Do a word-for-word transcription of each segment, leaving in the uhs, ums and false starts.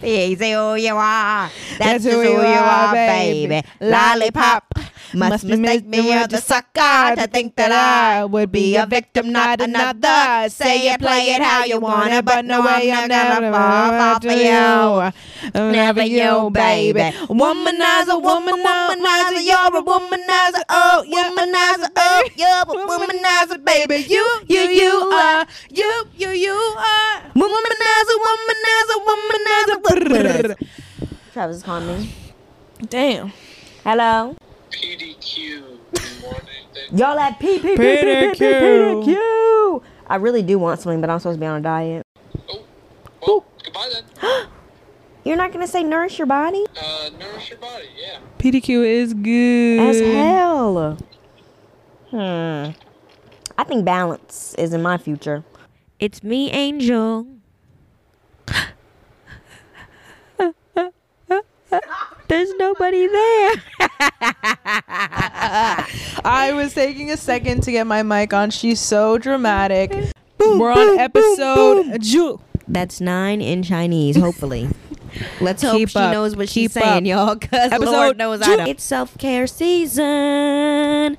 He's who you are. That's, That's who, who you are, are baby. baby. Lollipop. Must, Must mistake me or the sucker to think that I would be a victim, not another. Say it, play it how you want it, but no way I'm gonna fall for you. Never you, baby. Womanizer, womanizer, you're a womanizer. Oh, womanizer, oh, you're a womanizer, baby. You, you, you are. You, you, you are. Womanizer, womanizer, womanizer. Travis is calling me. Damn. Hello. P D Q. You want anything? Y'all at P D Q. I really do want something, but I'm supposed to be on a diet. Oh, well, goodbye then. You're not going to say nourish your body? Uh, nourish your body, yeah. P D Q is good. As hell. Hmm. I think balance is in my future. It's me, Angel. There's nobody there. I was taking a second to get my mic on. She's so dramatic. Boom, We're on boom, episode. Boom, boom. That's nine in Chinese, hopefully. Let's hope Keep she up. knows what Keep she's saying, up. y'all, because Lord knows I don't. It's self-care season.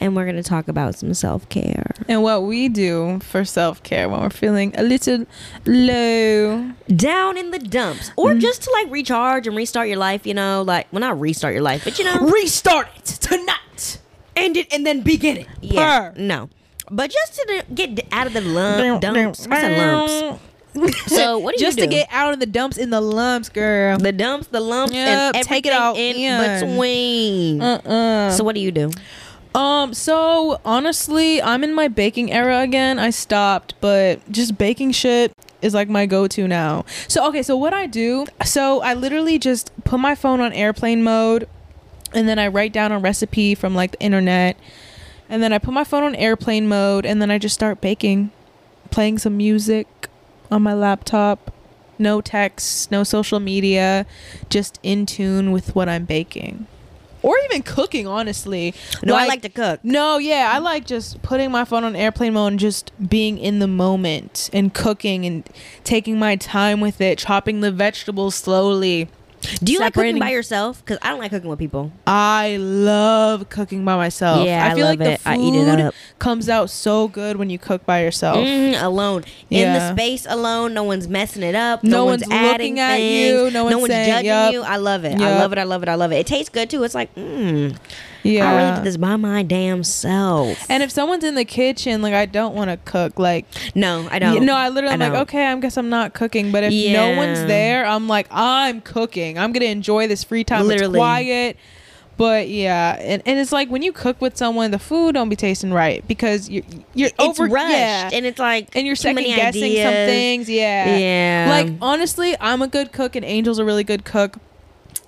And we're going to talk about some self-care. And what we do for self-care when we're feeling a little low. Down in the dumps. Or mm-hmm. just to like recharge and restart your life, you know. Like, well, not restart your life, but you know. Restart it tonight. End it and then begin it. Yeah, Purr. no. But just to get out of the lump, dumps. I said lumps. So what do you just do? To get out of the dumps in the lumps, girl. The dumps, the lumps, yep, and everything take it all in, in between. Uh-uh. So what do you do? Um, so honestly, I'm in my baking era again. I stopped, but just baking shit is like my go-to now. So, okay, so what I do, so I literally just put my phone on airplane mode and then I write down a recipe from like the internet and then I put my phone on airplane mode and then I just start baking, playing some music on my laptop, no texts, no social media, just in tune with what I'm baking. Or even cooking, honestly. No, like, I like to cook. No, yeah. I like just putting my phone on airplane mode and just being in the moment and cooking and taking my time with it, chopping the vegetables slowly. Do you like cooking by yourself? Because I don't like cooking with people. I love cooking by myself. Yeah, I feel I love like the it. food I eat it up. comes out so good when you cook by yourself. Mm, alone. Yeah. In the space alone. No one's messing it up. No, no one's, one's adding looking at things. you. No one's, no one's saying, judging yep. you. I love it. Yep. I love it. I love it. I love it. It tastes good too. It's like, mmm. Yeah. I really did this by my damn self. And if someone's in the kitchen, like, I don't want to cook. Like, no, I don't. You no, know, I literally, I'm like, okay, I guess I'm not cooking. But if yeah. no one's there, I'm like, I'm cooking. I'm going to enjoy this free time. Literally. It's quiet. But yeah. And, and it's like when you cook with someone, the food don't be tasting right because you're, you're it's over. Rushed, yeah. And it's like, and you're second guessing ideas. some things. Yeah. Yeah. Like, honestly, I'm a good cook and Angel's a really good cook.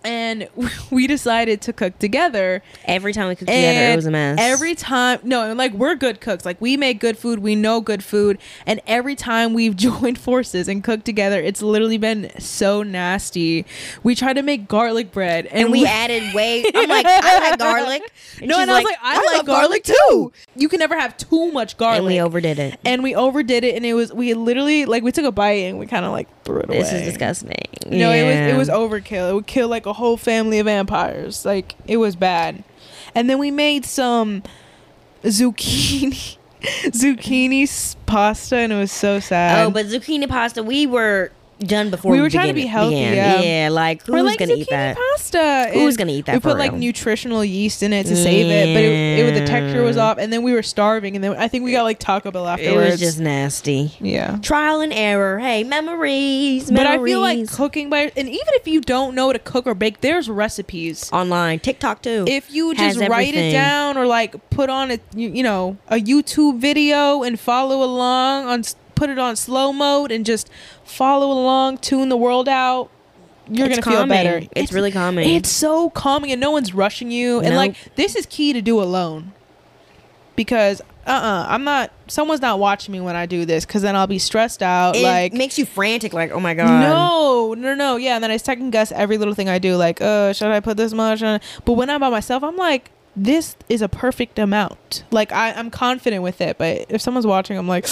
And we decided to cook together. Every time we cooked and together, it was a mess. Every time. No, like, we're good cooks. Like, we make good food. We know good food. And every time we've joined forces and cooked together, it's literally been so nasty. We tried to make garlic bread. And, and we, we added way. I'm like, I like garlic. And no, and like, I was like, I, I like, like garlic, garlic too. You can never have too much garlic. And we overdid it. And we overdid it. And it was, we literally, like, we took a bite and we kind of, like, threw it away. This is disgusting. No, yeah. it was it was overkill. It would kill, like, a whole family of vampires. Like, it was bad. And then we made some zucchini zucchini pasta and it was so sad. Oh, but zucchini pasta, we were done before we were we trying to be healthy. Yeah. yeah like who's like, gonna eat that pasta who's gonna eat that we put real? like nutritional yeast in it to yeah. save it, but it, it the texture was off and then we were starving and then I think we got like Taco Bell afterwards. It was just nasty. Yeah, trial and error. Hey, memories, memories. But I feel like cooking by, and even if you don't know how to cook or bake, there's recipes online. TikTok too, if you just Has write everything. it down or like put on a you, you know a YouTube video and follow along on put it on slow mode and just follow along, tune the world out. You're it's gonna calming. feel better. It's, it's really calming. It's so calming and no one's rushing you. And nope. like, this is key to do alone because uh-uh I'm not someone's not watching me when I do this because then I'll be stressed out. It like makes you frantic, like, oh my god, no no no yeah. And then I second guess every little thing I do, like, uh should I put this much on? But when I'm by myself, I'm like, this is a perfect amount. Like, I, I'm confident with it, but if someone's watching, I'm like,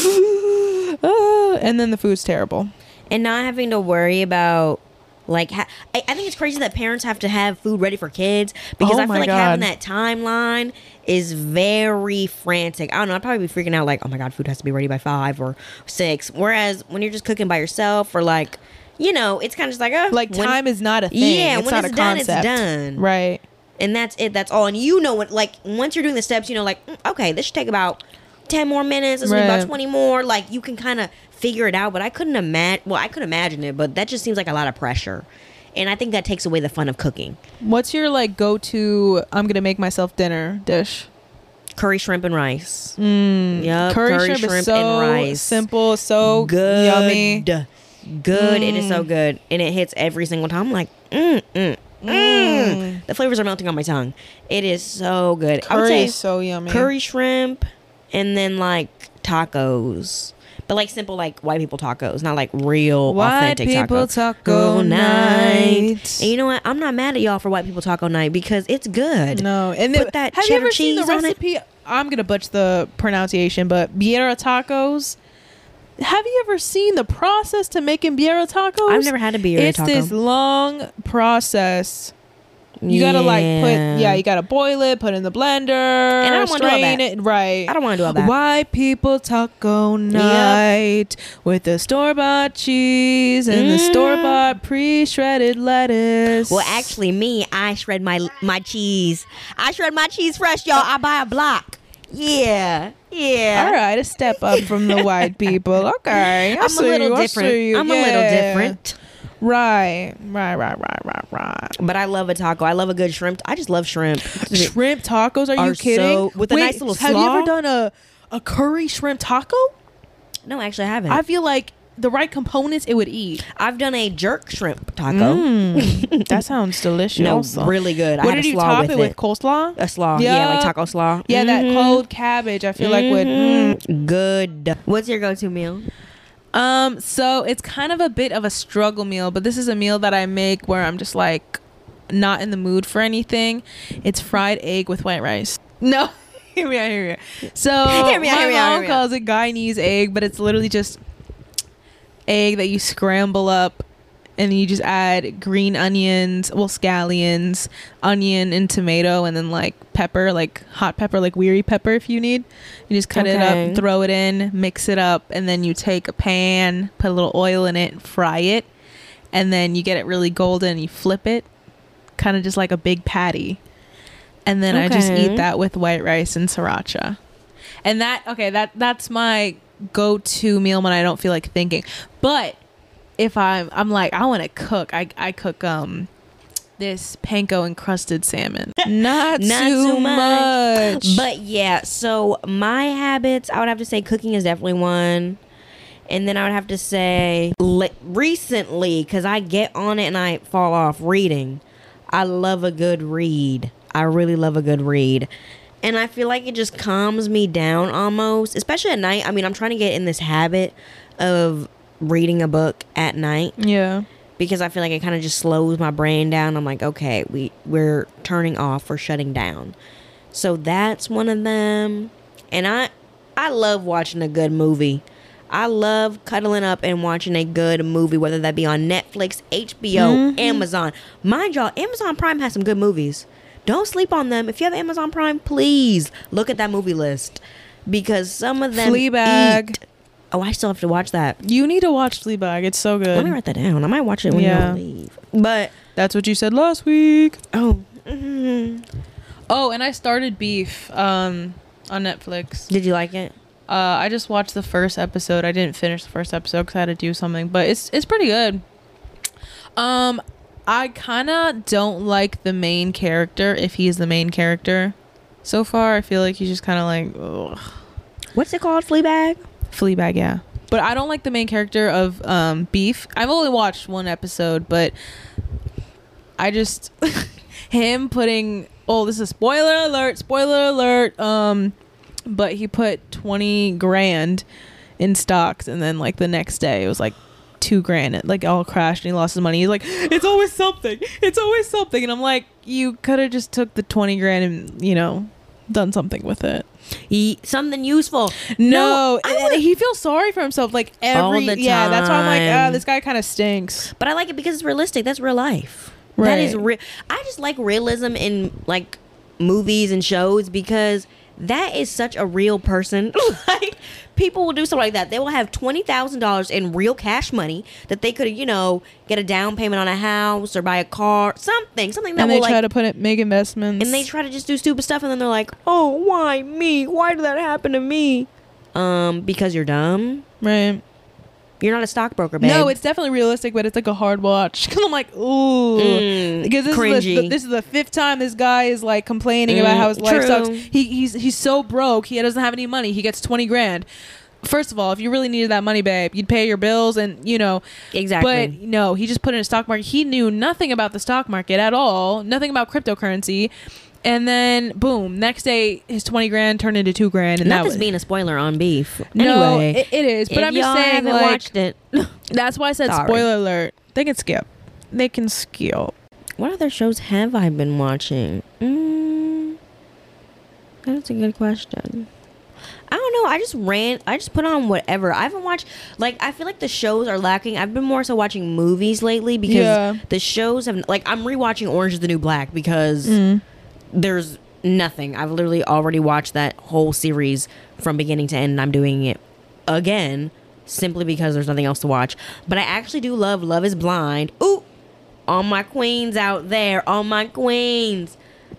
ah, and then the food's terrible. And not having to worry about Like, ha- I, I think it's crazy that parents have to have food ready for kids, because oh I feel like God. having that timeline is very frantic. I don't know. I'd probably be freaking out like, oh my God, food has to be ready by five or six. Whereas when you're just cooking by yourself, or like, you know, it's kind of just like, oh, like when, time is not a thing. Yeah, it's when not it's a done, concept. It's done. Right. And that's it. That's all. And you know what? Like, once you're doing the steps, you know, like, okay, this should take about ten more minutes. This right. should be about twenty more. Like, you can kind of figure it out. But I couldn't imagine. Well, I could imagine it, but that just seems like a lot of pressure. And I think that takes away the fun of cooking. What's your like go-to? I'm gonna make myself dinner dish. Curry shrimp and rice. Mm. Yep. Curry, curry shrimp, shrimp is so and rice. Simple. So good. Yummy. Good. Mm. It is so good, and it hits every single time. I'm like, mm mm. Mm. The flavors are melting on my tongue. It is so good. Curry I would say is so yummy. Curry shrimp, and then like tacos, but like simple like white people tacos, not like real white authentic tacos. White people taco night. And you know what? I'm not mad at y'all for white people taco night because it's good. No, and put that have cheddar you ever cheese seen the recipe? On it. I'm gonna butch the pronunciation, but birria tacos. Have you ever seen the process to making birria tacos? I've never had a birria it's taco. It's this long process. You yeah. gotta like put, yeah, you gotta boil it, put it in the blender, and I don't want to do all that. It, right? I don't want to do all that. White people taco night yep. with the store bought cheese and mm. the store bought pre shredded lettuce. Well, actually, me, I shred my my cheese. I shred my cheese fresh, y'all. I buy a block. Yeah. Yeah. All right, a step up from the white people. Okay. I'll I'm a little you, different. I'm yeah. a little different. Right. Right, right, right, right, right. But I love a taco. I love a good shrimp. I just love shrimp. Shrimp tacos? Are, are you kidding? So, with Wait, a nice little slaw. Have you ever done a, a curry shrimp taco? No, actually, I haven't. I feel like the right components it would eat. I've done a jerk shrimp taco. Mm, that sounds delicious. No, also. Really good. What I had did a slaw you top with it with? Coleslaw? A slaw. Yep. Yeah, like taco slaw. Yeah, mm-hmm. that cold cabbage I feel mm-hmm. like would. Mm. Good. What's your go-to meal? Um, So it's kind of a bit of a struggle meal, but this is a meal that I make where I'm just like not in the mood for anything. It's fried egg with white rice. No. Here we are, here we are. So here we are, my here we are, mom here we are. calls it Guyanese egg, but it's literally just egg that you scramble up, and you just add green onions, well scallions, onion and tomato, and then like pepper, like hot pepper, like weary pepper if you need. You just cut okay. it up, throw it in, mix it up, and then you take a pan, put a little oil in it, fry it, and then you get it really golden, you flip it, kind of just like a big patty, and then okay. I just eat that with white rice and sriracha. And that okay that that's my go-to meal when I don't feel like thinking. But if I'm I'm like I want to cook, I I cook um this panko encrusted salmon. Not, Not too much. much. But yeah, so my habits, I would have to say cooking is definitely one. And then I would have to say le- recently, because I get on it and I fall off, reading. I love a good read. I really love a good read. And I feel like it just calms me down almost, especially at night. I mean, I'm trying to get in this habit of reading a book at night. Yeah. Because I feel like it kind of just slows my brain down. I'm like, okay, we, we're turning off, we're shutting down. So that's one of them. And I, I love watching a good movie. I love cuddling up and watching a good movie, whether that be on Netflix, H B O, mm-hmm. Amazon. Mind y'all, Amazon Prime has some good movies. Don't sleep on them. If you have Amazon Prime, please look at that movie list, because some of them Fleabag. Eat. Oh, I still have to watch that. You need to watch Fleabag. It's so good. Let me write that down. I might watch it when yeah. you leave. But that's what you said last week. Oh. Mm-hmm. Oh, and I started Beef um, on Netflix. Did you like it? Uh, I just watched the first episode. I didn't finish the first episode because I had to do something, but it's it's pretty good. Um. I kind of don't like the main character, if he's the main character. So far, I feel like he's just kind of like, ugh. What's it called? Fleabag? Fleabag, yeah. But I don't like the main character of um, Beef. I've only watched one episode, but I just... him putting... Oh, this is spoiler alert, spoiler alert. Um, But he put twenty grand in stocks, and then like the next day, it was like... two grand it like all crashed and he lost his money. He's like, it's always something, it's always something. And I'm like, you could have just took the twenty grand and, you know, done something with it. He, something useful. No, no would, he feels sorry for himself like every all the yeah. time. That's why I'm like, oh, this guy kind of stinks. But I like it because it's realistic. That's real life. Right. That is real. I just like realism in like movies and shows because that is such a real person. Like people will do something like that. They will have twenty thousand dollars in real cash money that they could, you know, get a down payment on a house or buy a car, something, something that and will like. And they try to put it, make investments. And they try to just do stupid stuff, and then they're like, "Oh, why me? Why did that happen to me?" Um, because you're dumb, right? You're not a stockbroker, babe. No, it's definitely realistic, but it's like a hard watch. Because I'm like, ooh. Mm, because this is the, the, this is the fifth time this guy is like complaining mm, about how his life true. sucks. He, he's he's so broke. He doesn't have any money. He gets twenty grand. First of all, if you really needed that money, babe, you'd pay your bills and, you know. Exactly. But no, he just put it in a stock market. He knew nothing about the stock market at all. Nothing about cryptocurrency. And then, boom, next day, his twenty grand turned into two grand. And Not that was being a spoiler on Beef. No, anyway, it, it is. But if I'm just saying, like, watched it. That's why I said Sorry. spoiler alert. They can skip. They can skip. What other shows have I been watching? Mm, that's a good question. I don't know. I just ran. I just put on whatever. I haven't watched. Like, I feel like the shows are lacking. I've been more so watching movies lately because yeah. the shows have. Like, I'm rewatching Orange Is the New Black because. Mm. There's nothing. I've literally already watched that whole series from beginning to end, and I'm doing it again simply because there's nothing else to watch. But I actually do love Love is Blind. Ooh, all my queens out there, all my queens.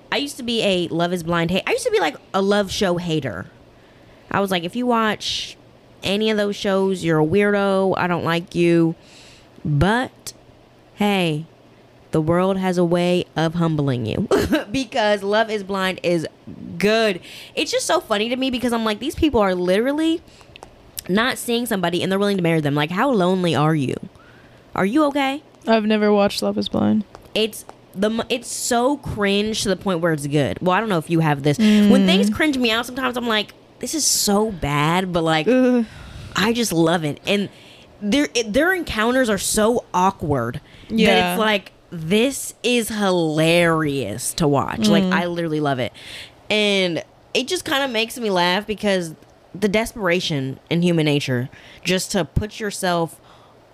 I used to be a Love is Blind hate. I used to be like a love show hater. I was like, if you watch any of those shows, you're a weirdo. I don't like you. But hey, the world has a way of humbling you because Love is Blind is good. It's just so funny to me because I'm like, these people are literally not seeing somebody and they're willing to marry them. Like, how lonely are you? Are you okay? I've never watched Love is Blind. It's the it's so cringe to the point where it's good. Well, I don't know if you have this. Mm. When things cringe me out, sometimes I'm like, this is so bad, but like, Ugh. I just love it. And their their encounters are so awkward yeah. that it's like, this is hilarious to watch. Mm. Like, I literally love it. And it just kind of makes me laugh because the desperation in human nature just to put yourself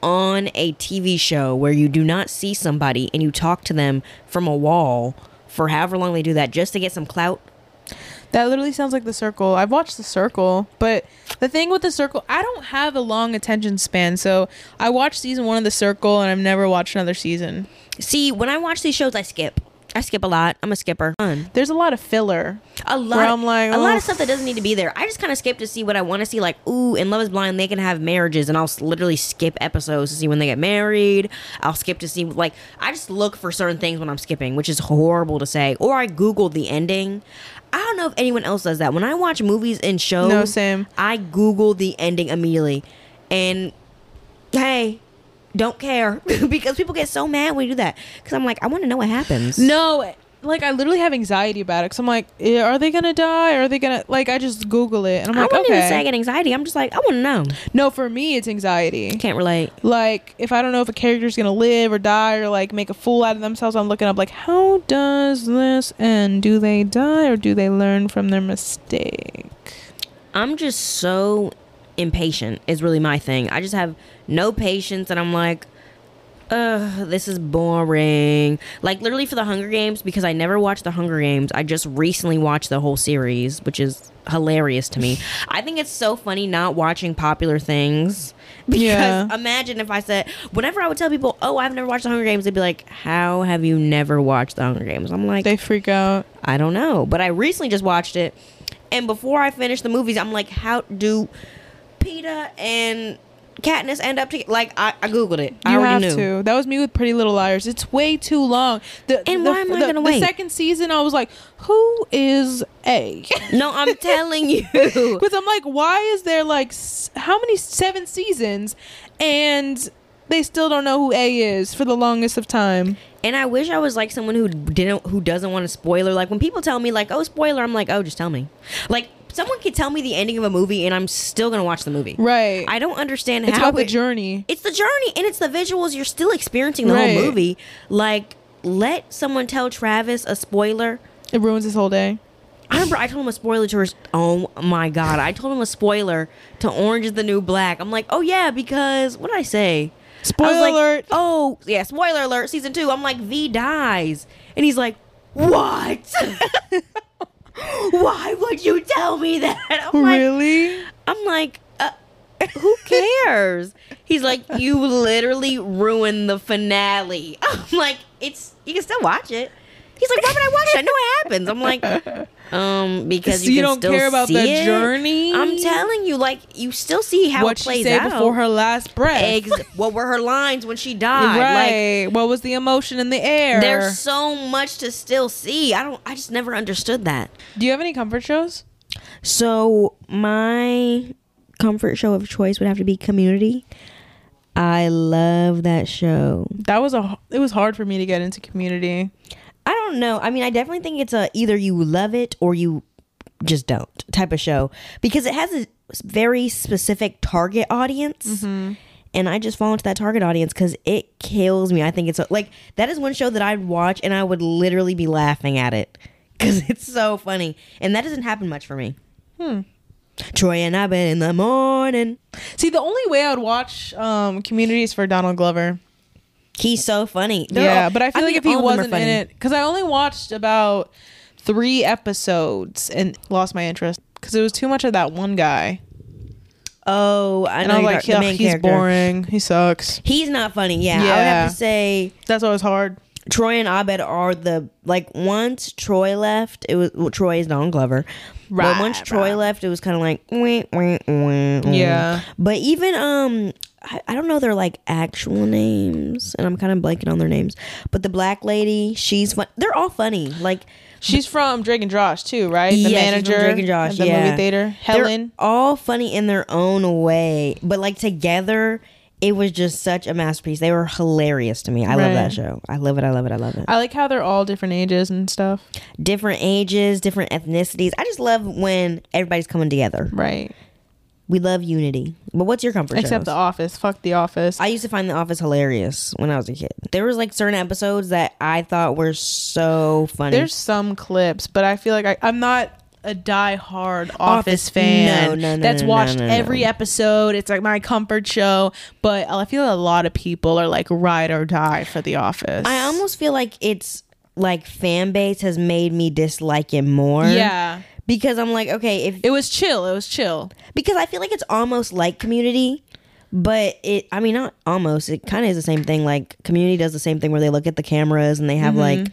on a T V show where you do not see somebody and you talk to them from a wall for however long they do that just to get some clout. That literally sounds like The Circle. I've watched The Circle, but the thing with The Circle, I don't have a long attention span. So I watched season one of The Circle and I've never watched another season. See, when I watch these shows, I skip. I skip a lot. I'm a skipper. There's a lot of filler. A lot. Where I'm like, oh. A lot of stuff that doesn't need to be there. I just kind of skip to see what I want to see. Like, ooh, in Love is Blind, they can have marriages. And I'll literally skip episodes to see when they get married. I'll skip to see, like, I just look for certain things when I'm skipping, which is horrible to say. Or I Googled the ending. I don't know if anyone else does that. When I watch movies and shows, no, same. I Google the ending immediately. And, hey, don't care. Because people get so mad when you do that. Because I'm like, I want to know what happens. No, like, I literally have anxiety about it. Because I'm like, yeah, are they going to die? Are they going to, like, I just Google it. And I'm like, I wouldn't okay. even say I get anxiety. I'm just like, I want to know. No, for me, it's anxiety. Can't relate. Like, if I don't know if a character's going to live or die or, like, make a fool out of themselves, I'm looking up, like, how does this end? Do they die or do they learn from their mistake? I'm just so impatient is really my thing. I just have no patience and I'm like, ugh, this is boring. Like, literally for The Hunger Games, because I never watched The Hunger Games, I just recently watched the whole series, which is hilarious to me. I think it's so funny not watching popular things because yeah. imagine if I said, whenever I would tell people, oh, I've never watched The Hunger Games, they'd be like, how have you never watched The Hunger Games? I'm like, they freak out. I don't know, but I recently just watched it, and before I finished the movies, I'm like, how do PETA and Katniss end up together? Like, I, I Googled it. I you already have knew. To. That was me with Pretty Little Liars. It's way too long. The, and the, why am I going to wait? The second season, I was like, who is A? No, I'm telling you. Because I'm like, why is there like, how many, seven seasons? And they still don't know who A is for the longest of time. And I wish I was like someone who didn't, who doesn't want a spoiler. Like, when people tell me like, oh, spoiler, I'm like, oh, just tell me. Like, someone could tell me the ending of a movie and I'm still gonna watch the movie. Right. I don't understand it's how about it, the journey. It's the journey and it's the visuals. You're still experiencing the right. whole movie. Like, let someone tell Travis a spoiler. It ruins his whole day. I remember I told him a spoiler to her. Oh my God. I told him a spoiler to Orange Is the New Black. I'm like, oh yeah, because what did I say? Spoiler I was alert. Like, oh, yeah, spoiler alert, season two. I'm like, V dies. And he's like, what? Why would you tell me that? I'm like, really? I'm like, uh, who cares? He's like, you literally ruined the finale. I'm like, it's you can still watch it. He's like, why would I watch it? I know what happens. I'm like, um, because so you, you can don't still care about see the it. Journey. I'm telling you, like, you still see how what it plays she said out before her last breath. Eggs, what were her lines when she died? Right. Like, what was the emotion in the air? There's so much to still see. I don't. I just never understood that. Do you have any comfort shows? So my comfort show of choice would have to be Community. I love that show. That was a. It was hard for me to get into Community. I don't know. I mean, I definitely think it's a either you love it or you just don't type of show because it has a very specific target audience. Mm-hmm. And I just fall into that target audience because it kills me. I think it's so, like that is one show that I'd watch and I would literally be laughing at it because it's so funny. And that doesn't happen much for me. Hmm. Troy and I bed in the morning. See, the only way I would watch um, Community is for Donald Glover. He's so funny. They're yeah, all, but I feel I like if he wasn't in it, because I only watched about three episodes and lost my interest because it was too much of that one guy. Oh, I know. And I'm like, yeah, he's character. boring. He sucks. He's not funny. Yeah, yeah, I would have to say that's always hard. Troy and Abed are the like once Troy left, it was well, Troy is Donald Glover. Right. But once right. Troy left, it was kind of like wah, wah, wah, wah. Yeah. But even um. I don't know their like actual names and I'm kind of blanking on their names, but the black lady, she's fun. They're all funny. Like she's from Drake and Josh too, right? The yeah, manager she's from Drake and Josh, at the yeah. movie theater. Helen. They're all funny in their own way, but like together it was just such a masterpiece. They were hilarious to me. I right. love that show. I love it. I love it. I love it. I like how they're all different ages and stuff. Different ages, different ethnicities. I just love when everybody's coming together. Right. We love unity. But what's your comfort show? Except shows? The Office. Fuck The Office. I used to find The Office hilarious when I was a kid. There was like certain episodes that I thought were so funny. There's some clips, but I feel like I, I'm not a diehard Office, Office fan no, no, no, that's no, no, watched no, no, every no. episode. It's like my comfort show. But I feel a lot of people are like ride or die for The Office. I almost feel like it's like fan base has made me dislike it more. Yeah. Because I'm like, okay, if... It was chill. It was chill. Because I feel like it's almost like Community, but it... I mean, not almost. It kind of is the same thing. Like, Community does the same thing where they look at the cameras and they have mm-hmm. like,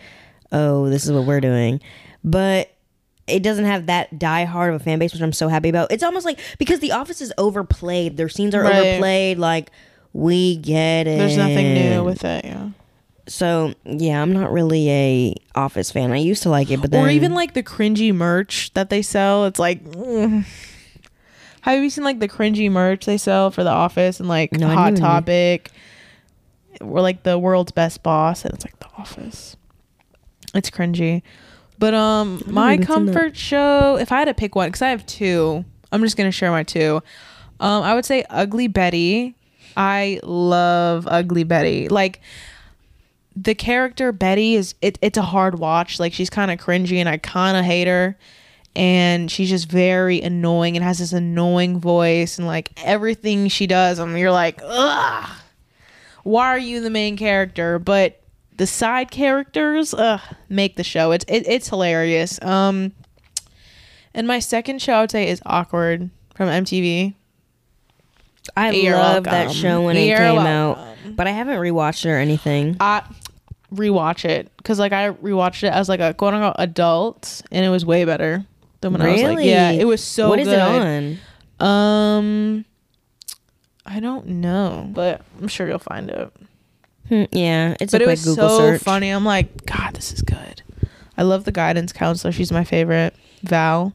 oh, this is what we're doing. But it doesn't have that diehard of a fan base, which I'm so happy about. It's almost like... Because The Office is overplayed. Their scenes are right. overplayed. Like, we get it. There's nothing new with it, yeah. So, yeah, I'm not really a Office fan. I used to like it, but then... Or even, like, the cringy merch that they sell. It's like... Mm. Have you seen, like, the cringy merch they sell for The Office and, like, no, Hot Topic? Or, like, The World's Best Boss. And it's, like, The Office. It's cringy. But um, my comfort show... If I had to pick one, because I have two. I'm just going to share my two. Um, I would say Ugly Betty. I love Ugly Betty. Like... The character Betty is it, it's a hard watch. Like she's kind of cringy and I kind of hate her, and she's just very annoying and has this annoying voice and like everything she does. I mean, you're like, ugh, why are you the main character? But the side characters ugh, make the show. It's it, it's hilarious. Um, and my second show I would say is Awkward from M T V. I loved that show when it came out, but I haven't rewatched it or anything. I rewatch it because like I rewatched it as like a quote unquote adult and it was way better than when really? I was like yeah it was so what good. Is it on um I don't know but I'm sure you'll find it hmm, yeah it's but a it was Google so search. Funny I'm like God this is good. I love the guidance counselor. She's my favorite. Val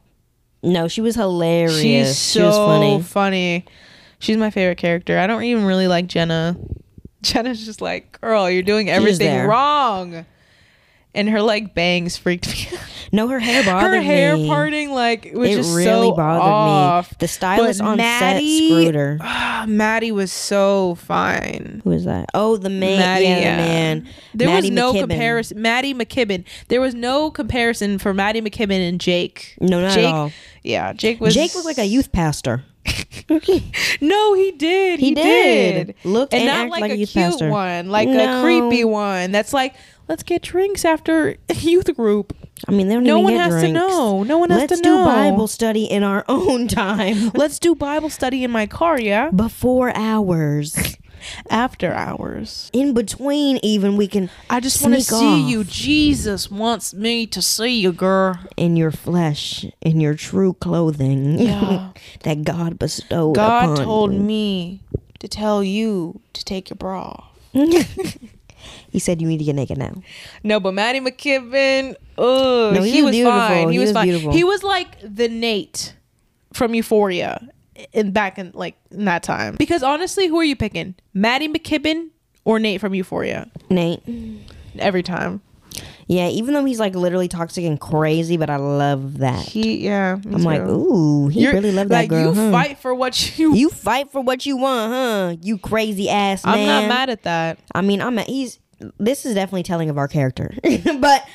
no she was hilarious. She's so she was funny. funny She's my favorite character. I don't even really like Jenna. Jenna's just like, girl, you're doing everything wrong. And her like bangs freaked me out. No, her hair bothered me. Her hair me. parting, like, was it just really so bothered off. me. The stylist but on Maddie, set screwed her. Uh, Maddie was so fine. Who was that? Oh, the man. Maddie, yeah, yeah. The man. There Maddie was no McKibben. comparison. Maddie McKibben. There was no comparison for Maddie McKibben and Jake. No, not Jake, at all. Yeah, Jake was. Jake was like a youth pastor. no, he did. He, he did. did. Look, and, and not like, like a cute pastor. one, like no. a creepy one. That's like, let's get drinks after youth group. I mean, they don't no even one get has drinks. to know. No one has let's to know. Let's do Bible study in our own time. Let's do Bible study in my car. Yeah, before hours. After hours, in between, even we can. I just want to see you. Jesus wants me to see you, girl, in your flesh, in your true clothing, yeah. that God bestowed. God upon told you. me to tell you to take your bra off. He said you need to get naked now. No, but Maddie McKibben, oh, no, he, he was beautiful. fine. He, he was, was fine. Beautiful. He was like the Nate from Euphoria. In back in like in that time, because honestly, who are you picking, Maddie McKibben or Nate from Euphoria? Nate, every time. Yeah, even though he's like literally toxic and crazy, but I love that. He, yeah, I'm too. like, ooh, he You're, really loved that like, girl. You huh? fight for what you you fight for what you want, huh? You crazy ass. Man. I'm not mad at that. I mean, I'm. At, he's. This is definitely telling of our character, but.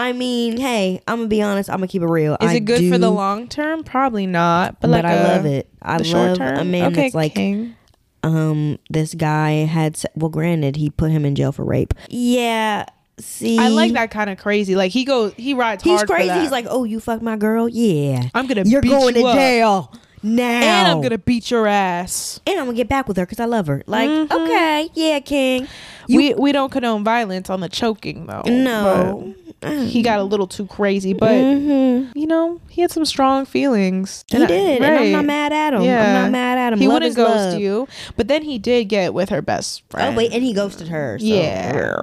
I mean, hey, I'm gonna be honest. I'm gonna keep it real. Is I it good do, for the long term? Probably not. But, but like I a, love it. I love short term? a man okay, that's like, King. um, this guy had. Well, granted, he put him in jail for rape. Yeah. See, I like that kind of crazy. Like he goes, he rides. He's hard crazy. For that. He's like, oh, you fuck my girl. Yeah, I'm gonna. You're beat going you to up. jail now, and I'm gonna beat your ass, and I'm gonna get back with her because I love her. Like, mm-hmm. okay, yeah, King. You, we we don't condone violence on the choking though. No. But. He got a little too crazy, but mm-hmm. you know, he had some strong feelings. He and did, I, right. and I'm not mad at him. Yeah. I'm not mad at him. He love wouldn't ghost love. you, but then he did get with her best friend. Oh wait, and he ghosted her. So. Yeah.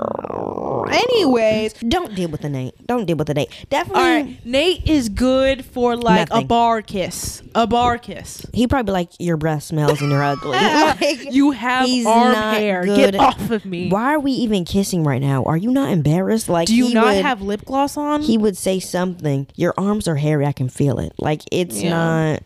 Anyways, don't deal with the Nate. Don't deal with the Nate. Definitely. All right, Nate is good for like Nothing. a bar kiss. A bar kiss. He probably like your breath smells and you're ugly. like, you have arm hair. Good. Get off of me. Why are we even kissing right now? Are you not embarrassed? Like, do you not would, have lip gloss on? He would say something. Your arms are hairy. I can feel it. Like it's yeah. not.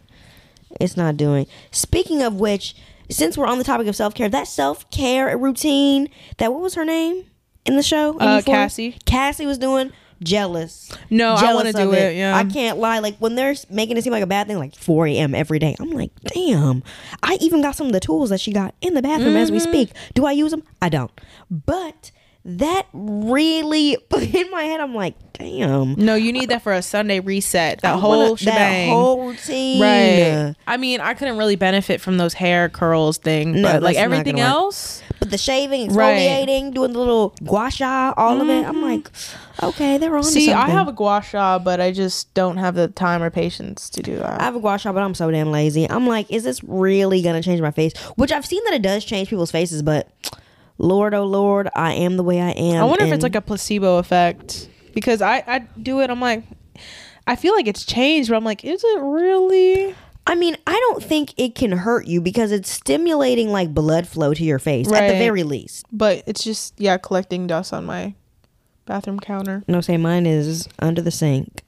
It's not doing. Speaking of which, since we're on the topic of self care, that self care routine. That what was her name in the show? In uh, Cassie. Cassie was doing. Jealous. No, jealous I want to do it. it. Yeah, I can't lie. Like when they're making it seem like a bad thing, like four a.m. every day, I'm like, damn. I even got some of the tools that she got in the bathroom mm-hmm. as we speak. Do I use them? I don't. But that really in my head, I'm like, damn. No, you need that for a Sunday reset. That I whole wanna, shebang. That whole routine. Right. I mean, I couldn't really benefit from those hair curls thing, no, but like everything else. Work. But the shaving, exfoliating, right. doing the little gua sha, all mm-hmm. of it. I'm like, okay, they're on. See, something. I have a gua sha, but I just don't have the time or patience to do that. I have a gua sha, but I'm so damn lazy. I'm like, is this really gonna change my face? Which I've seen that it does change people's faces, but Lord, oh Lord, I am the way I am. I wonder and if it's like a placebo effect because I, I do it. I'm like, I feel like it's changed, but I'm like, is it really? I mean, I don't think it can hurt you because it's stimulating like blood flow to your face right. at the very least. But it's just, yeah, collecting dust on my bathroom counter. No, say mine is under the sink.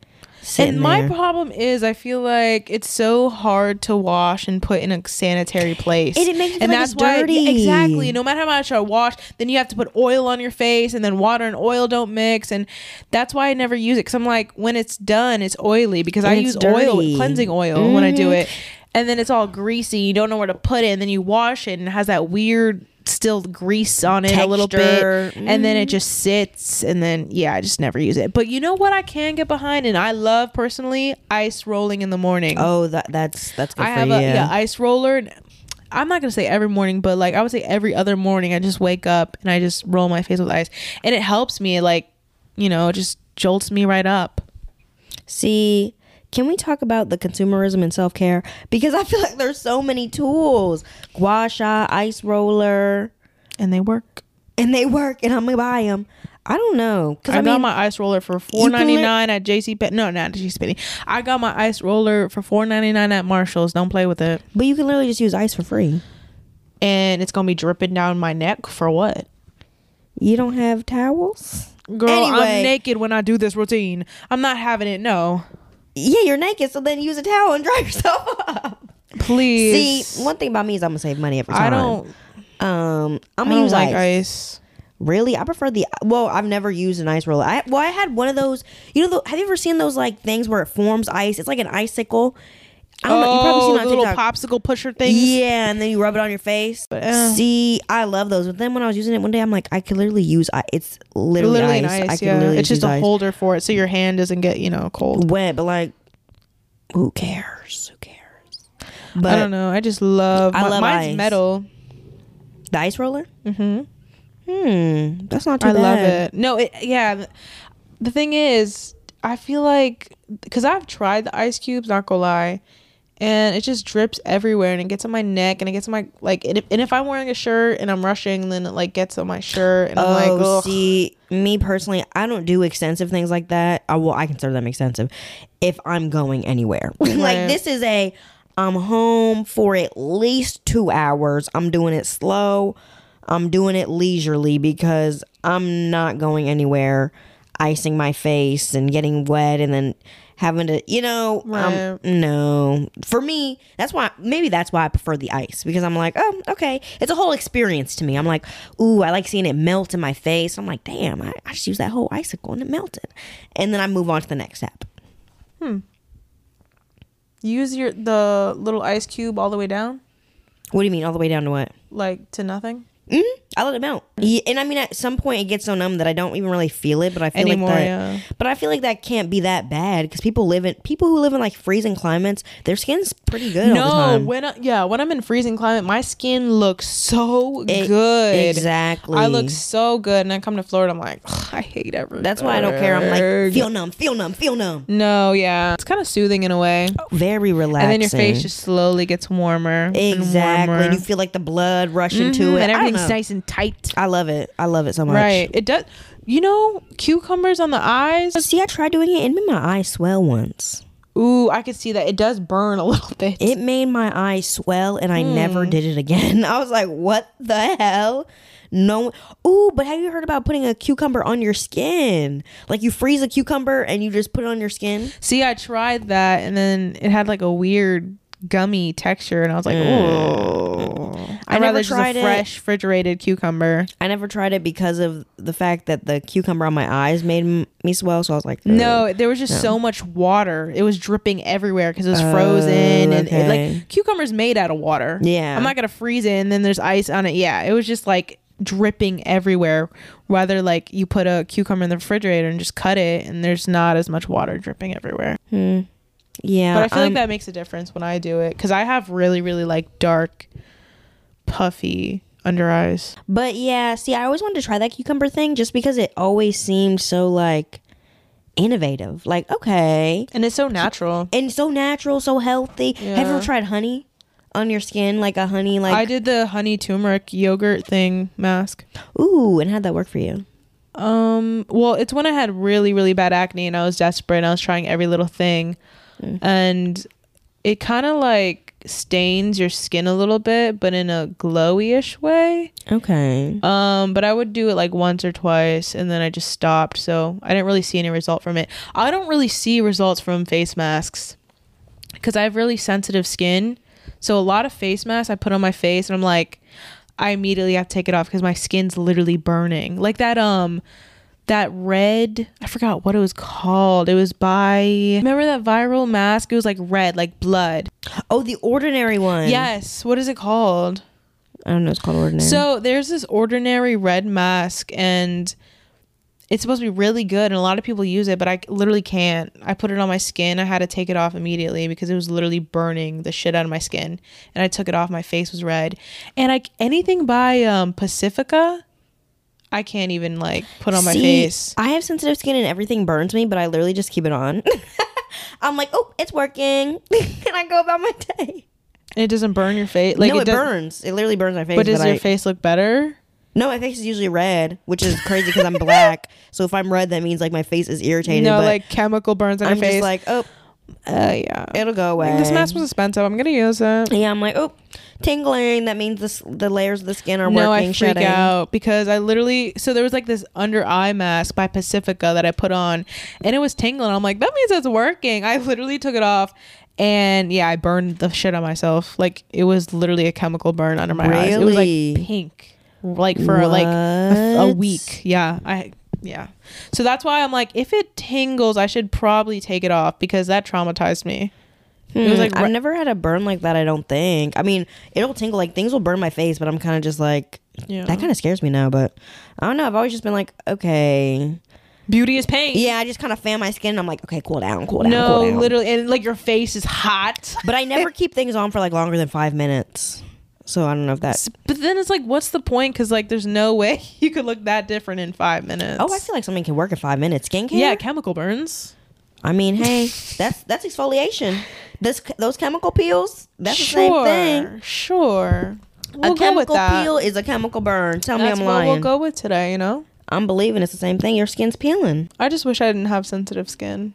And my there. problem is I feel like it's so hard to wash and put in a sanitary place. And it makes you feel and like that's it's dirty. Why, exactly. No matter how much I wash, then you have to put oil on your face and then water and oil don't mix. And that's why I never use it. Because I'm like, when it's done, it's oily because and I use dirty. oil, cleansing oil mm-hmm. when I do it. And then it's all greasy. You don't know where to put it. And then you wash it and it has that weird still grease on it Texture. a little bit mm. and then it just sits and then yeah I just never use it. But you know what I can get behind and I love personally? Ice rolling in the morning. Oh, that that's that's good I for have you. a yeah, ice roller. I'm not gonna say every morning, but like I would say every other morning I just wake up and I just roll my face with ice and it helps me, like, you know, it just jolts me right up. See, can we talk about the consumerism and self-care? Because I feel like there's so many tools. Gua sha, ice roller. And they work. And they work. And I'm going to buy them. I don't know. I, I mean, got my ice roller for four ninety-nine at JCPenney. No, not JCPenney. I got my ice roller for four ninety-nine at Marshall's. Don't play with it. But you can literally just use ice for free. And it's going to be dripping down my neck for what? You don't have towels? Girl, anyway, I'm naked when I do this routine. I'm not having it, no. Yeah, you're naked, so then use a towel and dry yourself up. Please. See, one thing about me is I'm going to save money every time. I don't. Um, I'm going to use like ice. ice. Really? I prefer the... Well, I've never used an ice roller. I, well, I had one of those... You know, the, have you ever seen those like things where it forms ice? It's like an icicle. I don't oh, know. You probably seen it on little TikTok. Popsicle pusher things. Yeah, and then you rub it on your face. But, uh, See, I love those. But then when I was using it one day, I'm like, I could literally use ice. It's literally, literally ice. ice I yeah. literally it's just a ice. holder for it so your hand doesn't get, you know, cold. Wet, but like, who cares? Who cares? But I don't know. I just love... I my, love mine's ice. metal. The ice roller? Mm-hmm. Hmm, that's not too I bad. love it. No, it, yeah. The thing is, I feel like, because I've tried the ice cubes, not gonna lie, and it just drips everywhere, and it gets on my neck, and it gets on my, like, it, and if I'm wearing a shirt and I'm rushing, then it, like, gets on my shirt, and oh, I'm like, oh. See, me personally, I don't do extensive things like that. I, well, I consider them extensive if I'm going anywhere. Right. Like, this is a, I'm home for at least two hours. I'm doing it slow. I'm doing it leisurely because I'm not going anywhere, icing my face and getting wet and then having to, you know, right. um, no. For me, that's why, maybe that's why I prefer the ice, because I'm like, oh, okay. It's a whole experience to me. I'm like, ooh, I like seeing it melt in my face. I'm like, damn, I, I just used that whole icicle and it melted. And then I move on to the next step. Hmm. Use your the little ice cube all the way down? What do you mean, all the way down to what? Like, to nothing? Mm-hmm. I let it melt, yeah, and I mean at some point it gets so numb that I don't even really feel it. But I feel Anymore, like that. Yeah. But I feel like that can't be that bad because people live in people who live in like freezing climates, their skin's pretty good. No, all the time. when I, yeah, when I'm in freezing climate, my skin looks so it, good. Exactly, I look so good, and I come to Florida, I'm like, ugh, I hate everything. That's why I don't care. I'm like, feel numb, feel numb, feel numb. No, yeah, it's kind of soothing in a way. Oh, very relaxing. And then your face just slowly gets warmer. Exactly, and warmer. You feel like the blood rushing mm-hmm, to it. And everything's nice and tight. I love it. I love it so much. Right. It does. You know, cucumbers on the eyes. See, I tried doing it and made my eyes swell once. Ooh, I could see that. It does burn a little bit. It made my eyes swell and I mm. never did it again. I was like, what the hell? No. Ooh, but have you heard about putting a cucumber on your skin? Like you freeze a cucumber and you just put it on your skin? See, I tried that and then it had like a weird gummy texture and I was like, oh, mm. I'd I rather never tried just a fresh it. refrigerated cucumber. I never tried it because of the fact that the cucumber on my eyes made m- me swell, so I was like, oh, no, there was just no. so much water. It was dripping everywhere because it was oh, frozen and okay. it, like cucumbers made out of water. Yeah, I'm not gonna freeze it and then there's ice on it. Yeah, it was just like dripping everywhere. Rather, like you put a cucumber in the refrigerator and just cut it and there's not as much water dripping everywhere. Hmm. Yeah, but I feel um, like that makes a difference when I do it because I have really really like dark puffy under eyes. But yeah, see, I always wanted to try that cucumber thing just because it always seemed so like innovative, like okay, and it's so natural and so natural so healthy. Yeah. Have you ever tried honey on your skin, like a honey, like I did the honey turmeric yogurt thing mask. Ooh, and how'd that work for you? Um well, it's when I had really really bad acne and I was desperate and I was trying every little thing. Mm. And it kind of like stains your skin a little bit, but in a glowy-ish way. Okay. Um, but I would do it like once or twice, and then I just stopped. So I didn't really see any result from it. I don't really see results from face masks because I have really sensitive skin. So a lot of face masks I put on my face, and I'm like, I immediately have to take it off because my skin's literally burning. Like that. Um. That red, I forgot what it was called. It was by, remember that viral mask? It was like red, like blood. Oh, the Ordinary one. Yes. What is it called? I don't know. It's called Ordinary. So there's this Ordinary red mask and it's supposed to be really good and a lot of people use it, but I literally can't. I put it on my skin. I had to take it off immediately because it was literally burning the shit out of my skin. And I took it off. My face was red. And I, anything by um, Pacifica, I can't even like put on my See, face. I have sensitive skin and everything burns me, but I literally just keep it on. I'm like, oh, it's working. And I go about my day. And it doesn't burn your face? Like, no, it, it burns. It literally burns my face. But does but your I, face look better? No, my face is usually red, which is crazy because I'm black. So if I'm red, that means like my face is irritated. No, but like chemical burns on I'm your face. I'm just like, oh, Uh, yeah, it'll go away. This mask was expensive. I'm gonna use it. Yeah, I'm like, oh, tingling. That means this the layers of the skin are no, working. I freak shedding. out because I literally. So there was like this under eye mask by Pacifica that I put on, and it was tingling. I'm like, that means it's working. I literally took it off, and yeah, I burned the shit on myself. Like it was literally a chemical burn under my really? eyes. It was like pink, like for what? like a, a week. Yeah, I. Yeah, so that's why I'm like, if it tingles, I should probably take it off because that traumatized me. Hmm. It was like re- I've never had a burn like that. I don't think. I mean, it'll tingle. Like things will burn my face, but I'm kind of just like, yeah. that kind of scares me now. But I don't know. I've always just been like, okay, beauty is pain. Yeah, I just kind of fan my skin. And I'm like, okay, cool down, cool down. No, cool down. Literally, and like your face is hot. But I never keep things on for like longer than five minutes. So I don't know if that. But then it's like, what's the point? Because like, there's no way you could look that different in five minutes. Oh, I feel like something can work in five minutes. Skincare. Yeah, chemical burns. I mean, hey, that's that's exfoliation. This those chemical peels. That's sure, the same thing. Sure. We'll a chemical peel is a chemical burn. Tell that's me I'm lying. That's what we'll go with today. You know. I'm believing it's the same thing. Your skin's peeling. I just wish I didn't have sensitive skin.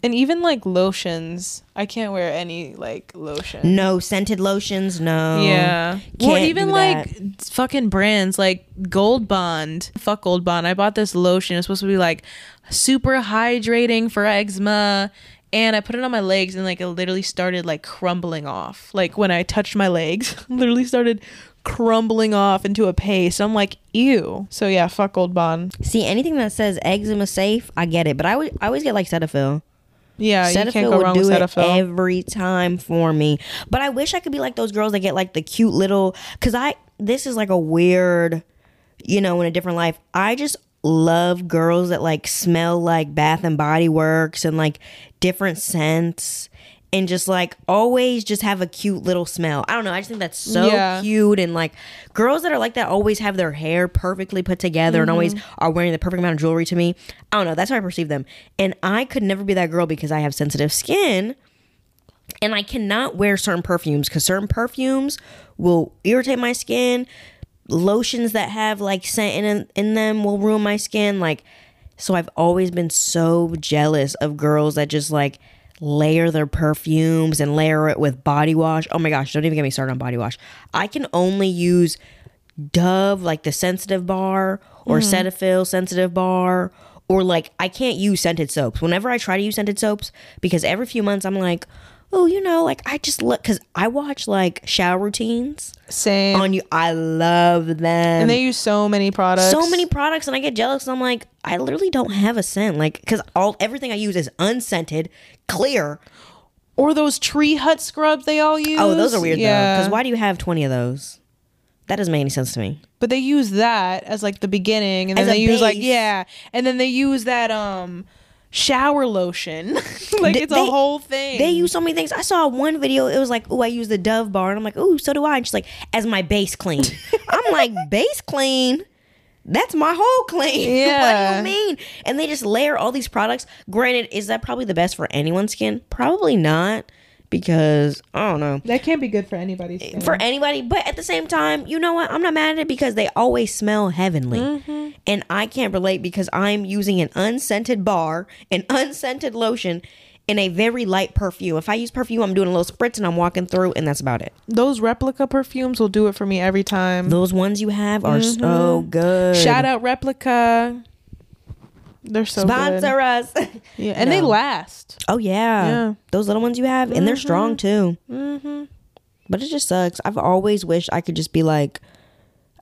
And even like lotions, I can't wear any like lotion. No scented lotions, no. Yeah. Can't well, even like fucking brands like Gold Bond. Fuck Gold Bond. I bought this lotion. It's supposed to be like super hydrating for eczema, and I put it on my legs, and like it literally started like crumbling off. Like when I touched my legs, literally started crumbling off into a paste. I'm like, ew. So yeah, fuck Gold Bond. See, anything that says eczema safe, I get it, but I would I always get like Cetaphil. Yeah, Cetaphil you can't go wrong with Cetaphil. Cetaphil would do it every time for me. But I wish I could be like those girls that get like the cute little... Because I... This is like a weird... You know, in a different life. I just love girls that like smell like Bath and Body Works and like different scents. And just like always just have a cute little smell. I don't know. I just think that's so yeah. cute. And like girls that are like that always have their hair perfectly put together mm-hmm. and always are wearing the perfect amount of jewelry to me. I don't know. That's how I perceive them. And I could never be that girl because I have sensitive skin. And I cannot wear certain perfumes because certain perfumes will irritate my skin. Lotions that have like scent in, in them will ruin my skin. Like, so I've always been so jealous of girls that just like layer their perfumes and layer it with body wash. Oh my gosh, don't even get me started on body wash. I can only use Dove, like the sensitive bar, or mm-hmm. Cetaphil sensitive bar, or like I can't use scented soaps. Whenever I try to use scented soaps, because every few months I'm like, oh, you know, like I just look, because I watch like shower routines. Same. On you, I love them. And they use so many products. So many products, and I get jealous. And I'm like, I literally don't have a scent, like, because all everything I use is unscented, clear. Or those tree hut scrubs they all use. Oh, those are weird yeah. though. Because why do you have twenty of those? That doesn't make any sense to me. But they use that as like the beginning, and then as they use base. like yeah, and then they use that um. shower lotion. Like it's they, a whole thing. They use so many things. I saw one video, it was like, oh, I use the Dove bar, and I'm like, oh, so do I. And she's like, as my base clean. I'm like, base clean? That's my whole clean. Yeah. What do you mean? And they just layer all these products. Granted, is that probably the best for anyone's skin? Probably not, because I don't know, that can't be good for anybody's skin. For anybody. But at the same time, you know what, I'm not mad at it because they always smell heavenly. Mm-hmm. And I can't relate because I'm using an unscented bar, an unscented lotion, and a very light perfume. If I use perfume, I'm doing a little spritz and I'm walking through, and that's about it. Those Replica perfumes will do it for me every time. Those ones you have are mm-hmm. so good. Shout out Replica. They're so sponsor good. us. Yeah, and no. they last. Oh yeah. yeah, those little ones you have, mm-hmm. and they're strong too. Mm-hmm. But it just sucks. I've always wished I could just be like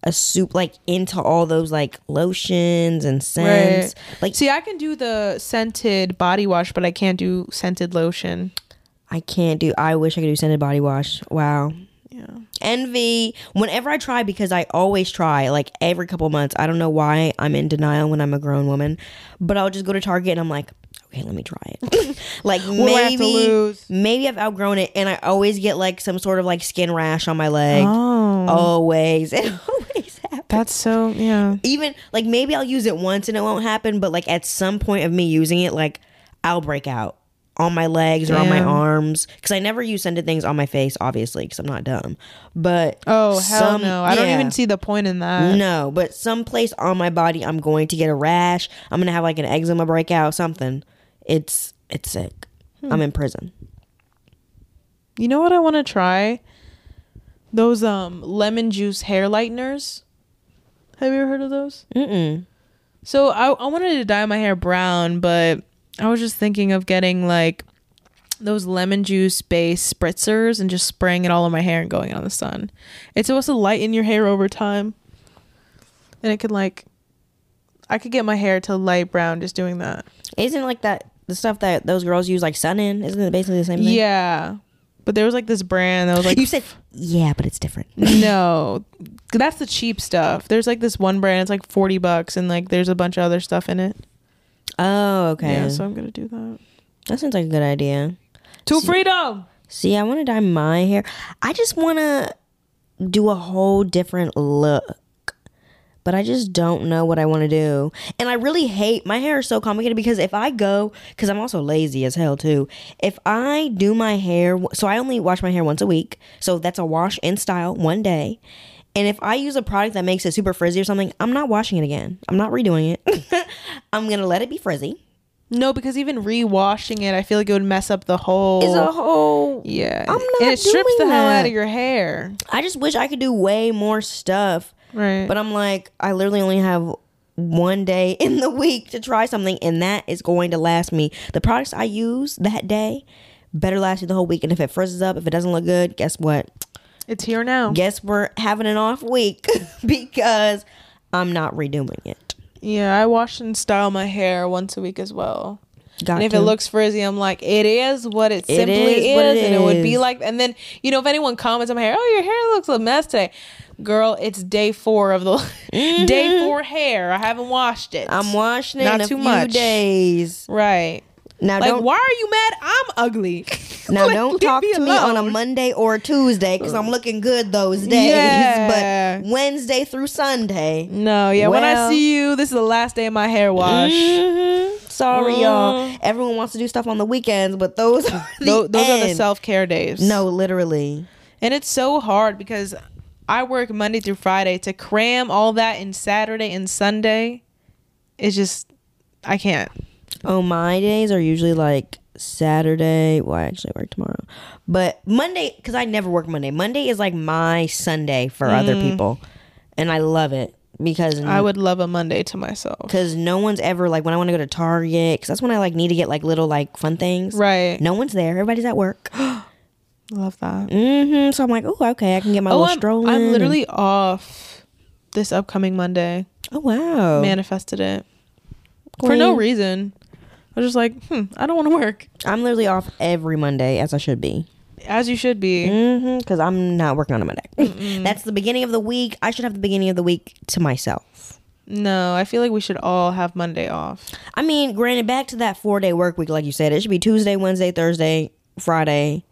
a soup, like into all those like lotions and scents. Right. Like, see, I can do the scented body wash, but I can't do scented lotion. I can't do. I wish I could do scented body wash. Wow. Yeah. Envy. Whenever I try, because I always try like every couple months, I don't know why I'm in denial when I'm a grown woman, but I'll just go to Target and I'm like, okay, let me try it. Like we'll maybe maybe I've outgrown it, and I always get like some sort of like skin rash on my leg. Oh. Always. It always happens. That's so yeah. Even like maybe I'll use it once and it won't happen, but like at some point of me using it, like I'll break out on my legs or yeah. on my arms, because I never use scented things on my face, obviously, because I'm not dumb. But oh hell some, no I yeah. don't even see the point in that. No, but someplace on my body I'm going to get a rash, I'm gonna have like an eczema breakout, something. It's it's sick. Hmm. I'm in prison. You know what I want to try? Those um lemon juice hair lighteners. Have you ever heard of those? Mm-mm. So I, I wanted to dye my hair brown, but I was just thinking of getting like those lemon juice based spritzers and just spraying it all on my hair and going out in the sun. It's supposed to lighten your hair over time. And it could like, I could get my hair to light brown just doing that. Isn't like that the stuff that those girls use like sun in? Isn't it basically the same thing? Yeah. But there was like this brand that was like... You said, yeah, but it's different. No. That's the cheap stuff. There's like this one brand. It's like forty bucks and like there's a bunch of other stuff in it. Oh, okay. Yeah, so I'm going to do that. That sounds like a good idea. To see, freedom! See, I want to dye my hair. I just want to do a whole different look. But I just don't know what I want to do. And I really hate, my hair is so complicated because if I go, because I'm also lazy as hell too. If I do my hair, so I only wash my hair once a week. So that's a wash and style one day. And if I use a product that makes it super frizzy or something, I'm not washing it again. I'm not redoing it. I'm going to let it be frizzy. No, because even re-washing it, I feel like it would mess up the whole... It's a whole... Yeah. I'm not doing that. And it strips the hell out of your hair. I just wish I could do way more stuff. Right. But I'm like, I literally only have one day in the week to try something, and that is going to last me. The products I use that day better last you the whole week. And if it frizzes up, if it doesn't look good, guess what? It's here now. Guess we're having an off week because I'm not redoing it. Yeah, I wash and style my hair once a week as well. Got and if to. It looks frizzy, I'm like, it is what it, it simply is, is, it is, and it would be like. And then, you know, if anyone comments on my hair, oh, your hair looks a mess today. Girl, it's day four of the mm-hmm. day four hair. I haven't washed it. I'm washing it Not in too a few much. Days. Right. Now, like, don't, why are you mad? I'm ugly. Now, like, don't talk to alone. Me on a Monday or a Tuesday because I'm looking good those days. Yeah. But Wednesday through Sunday. No, yeah. Well, when I see you, this is the last day of my hair wash. Mm-hmm. Sorry, mm. y'all. Everyone wants to do stuff on the weekends, but those are the Th- those end. Are the self-care days. No, literally. And it's so hard because I work Monday through Friday. To cram all that in Saturday and Sunday, it's just, I can't. Oh, my days are usually like Saturday. Well, I actually work tomorrow. But Monday, because I never work Monday. Monday is like my Sunday for mm. other people. And I love it because... I would love a Monday to myself. Because no one's ever like, when I want to go to Target, because that's when I like need to get like little like fun things. Right. No one's there. Everybody's at work. Love that. Mm-hmm. So I'm like, oh, okay, I can get my oh, little I'm, stroll in. I'm literally off this upcoming Monday. Oh, wow. Manifested it. Queen. For no reason. I was just like, hmm, I don't want to work. I'm literally off every Monday, as I should be. As you should be. Mm-hmm. Because I'm not working on a Monday. That's the beginning of the week. I should have the beginning of the week to myself. No, I feel like we should all have Monday off. I mean, granted, back to that four-day work week, like you said. It should be Tuesday, Wednesday, Thursday, Friday.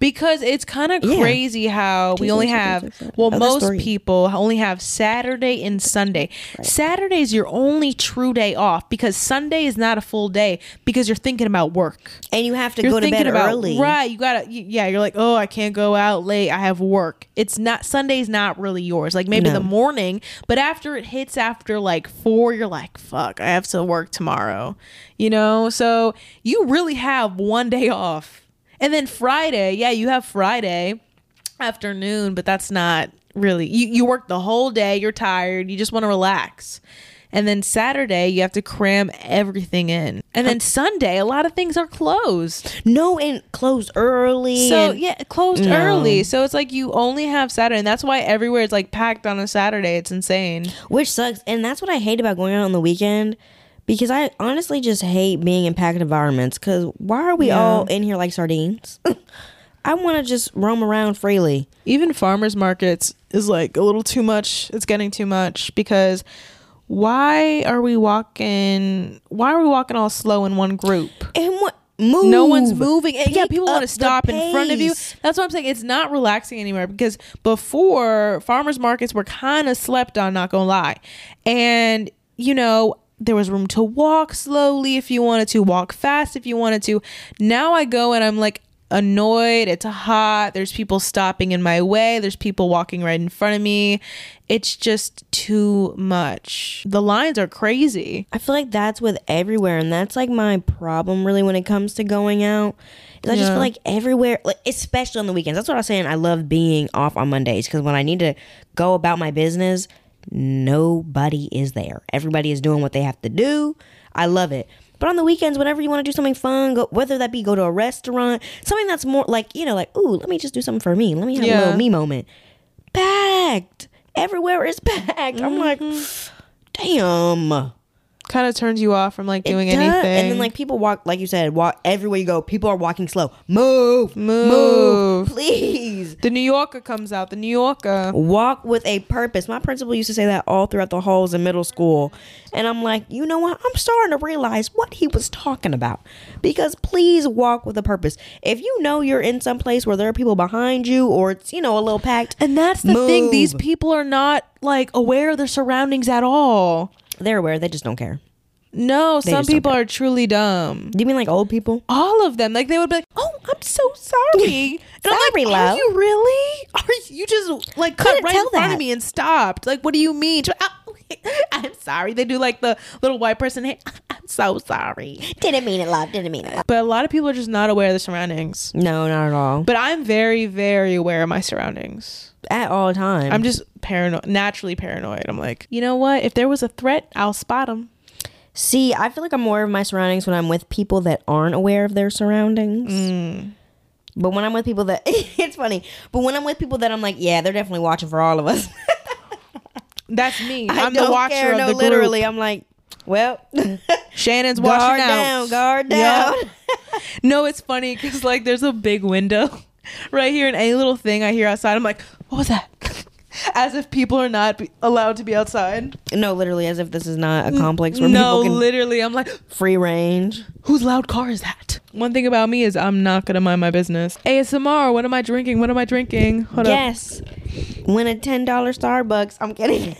Because it's kind of yeah. crazy how we only have, well, oh, most people only have Saturday and Sunday. Right. Saturday is your only true day off because Sunday is not a full day because you're thinking about work. And you have to you're go to bed about, early. Right. You got to, you, yeah, you're like, oh, I can't go out late. I have work. It's not, Sunday's not really yours. Like maybe no. the morning, but after it hits after like four, you're like, fuck, I have to work tomorrow. You know? So you really have one day off. And then Friday, yeah, you have Friday afternoon, but that's not really, you, you work the whole day, you're tired, you just want to relax. And then Saturday, you have to cram everything in. And then Sunday, a lot of things are closed. No, and closed early. So, and, yeah, closed no. early. So it's like you only have Saturday. And that's why everywhere is like packed on a Saturday. It's insane. Which sucks. And that's what I hate about going out on the weekend. Because I honestly just hate being in packed environments. Because why are we yeah. all in here like sardines? I want to just roam around freely. Even farmers markets is like a little too much. It's getting too much. Because why are we walking? Why are we walking all slow in one group? And what? Move. No one's moving. And yeah, people want to stop in front of you. That's what I'm saying. It's not relaxing anymore because before farmers markets were kind of slept on, not going to lie. And, you know, there was room to walk slowly if you wanted to, walk fast if you wanted to. Now I go and I'm like, annoyed. It's hot. There's people stopping in my way. There's people walking right in front of me. It's just too much. The lines are crazy. I feel like that's with everywhere, and that's like my problem really when it comes to going out. I just yeah. feel like everywhere, like especially on the weekends. That's what I was saying. I love being off on Mondays because when I need to go about my business, nobody is there. Everybody is doing what they have to do. I love it. But on the weekends, whenever you want to do something fun, go, whether that be go to a restaurant, something that's more like, you know, like, ooh, let me just do something for me. Let me have yeah. a little me moment. Packed. Everywhere is packed. Mm-hmm. I'm like, damn. Kind of turns you off from like doing anything. And then like people walk, like you said, walk everywhere you go. People are walking slow. Move, move, move, please. The New Yorker comes out. The New Yorker. Walk with a purpose. My principal used to say that all throughout the halls in middle school. And I'm like, you know what? I'm starting to realize what he was talking about. Because please walk with a purpose. If you know you're in some place where there are people behind you or it's, you know, a little packed. And that's the move. thing. These people are not like aware of their surroundings at all. They're aware. They just don't care. No, they some people are truly dumb. Do you mean like old people? All of them. Like they would be like, "Oh, I'm so sorry." And sorry, I'm like, love. Are you really? Are you just like cut right in front of me and stopped? Like, what do you mean? I'm sorry. They do like the little white person. Hey, I'm so sorry. Didn't mean it, love. Didn't mean it. Love. But a lot of people are just not aware of their surroundings. No, not at all. But I'm very, very aware of my surroundings. At all times. I'm just paranoid, naturally paranoid. I'm like, you know what? If there was a threat, I'll spot them. See, I feel like I'm aware of my surroundings when I'm with people that aren't aware of their surroundings. Mm. But when I'm with people that, it's funny, but when I'm with people that I'm like, yeah, they're definitely watching for all of us. That's me. I'm the watcher care, of no, the group. Literally, I'm like, well, Shannon's watching out. Guard down, guard down. Yep. No, it's funny because like there's a big window right here and any little thing I hear outside, I'm like, what was that? As if people are not be allowed to be outside. No, literally, as if this is not a complex where no, people can... No, literally, I'm like... Free range. Whose loud car is that? One thing about me is I'm not going to mind my business. A S M R, what am I drinking? What am I drinking? Hold yes. up. Yes. Win a ten dollar Starbucks. I'm kidding.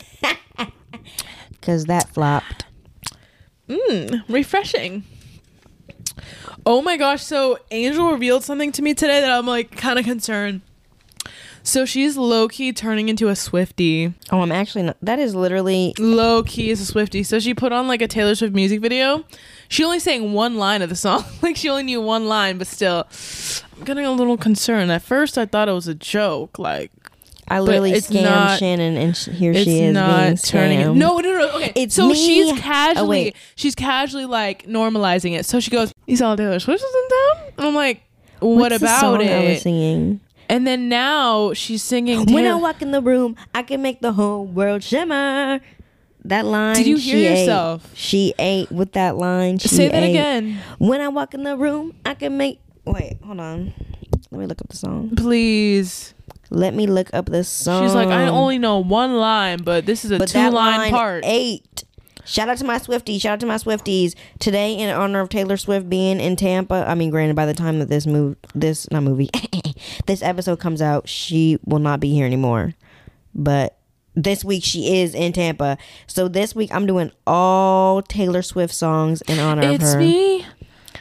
Because that flopped. Mmm, refreshing. Oh my gosh, so Angel revealed something to me today that I'm like kind of concerned. So she's low-key turning into a Swiftie. Oh, I'm actually not. That is literally... Low-key is a Swiftie. So she put on like a Taylor Swift music video. She only sang one line of the song. Like she only knew one line, but still. I'm getting a little concerned. At first, I thought it was a joke. Like... I literally scammed not, Shannon, and sh- here she is not being turning. Scammed. No, no, no. Okay, it's so me. she's casually, oh, she's casually like normalizing it. So she goes, "You saw Taylor Swift was in town," and I'm like, "What What's about the song it?" I was singing. And then now she's singing. Taylor- when I walk in the room, I can make the whole world shimmer. That line. Did you hear she yourself? Ate. She ate with that line. She Say that ate. again. When I walk in the room, I can make. Wait, hold on. Let me look up the song. Please. Let me look up this song. She's like, I only know one line, but this is a but two that line, line part. Eight. Shout out to my Swifties. Shout out to my Swifties. Today, in honor of Taylor Swift being in Tampa, I mean, granted, by the time that this move, this not movie, this episode comes out, she will not be here anymore. But this week she is in Tampa, so this week I'm doing all Taylor Swift songs in honor it's of her. It's me.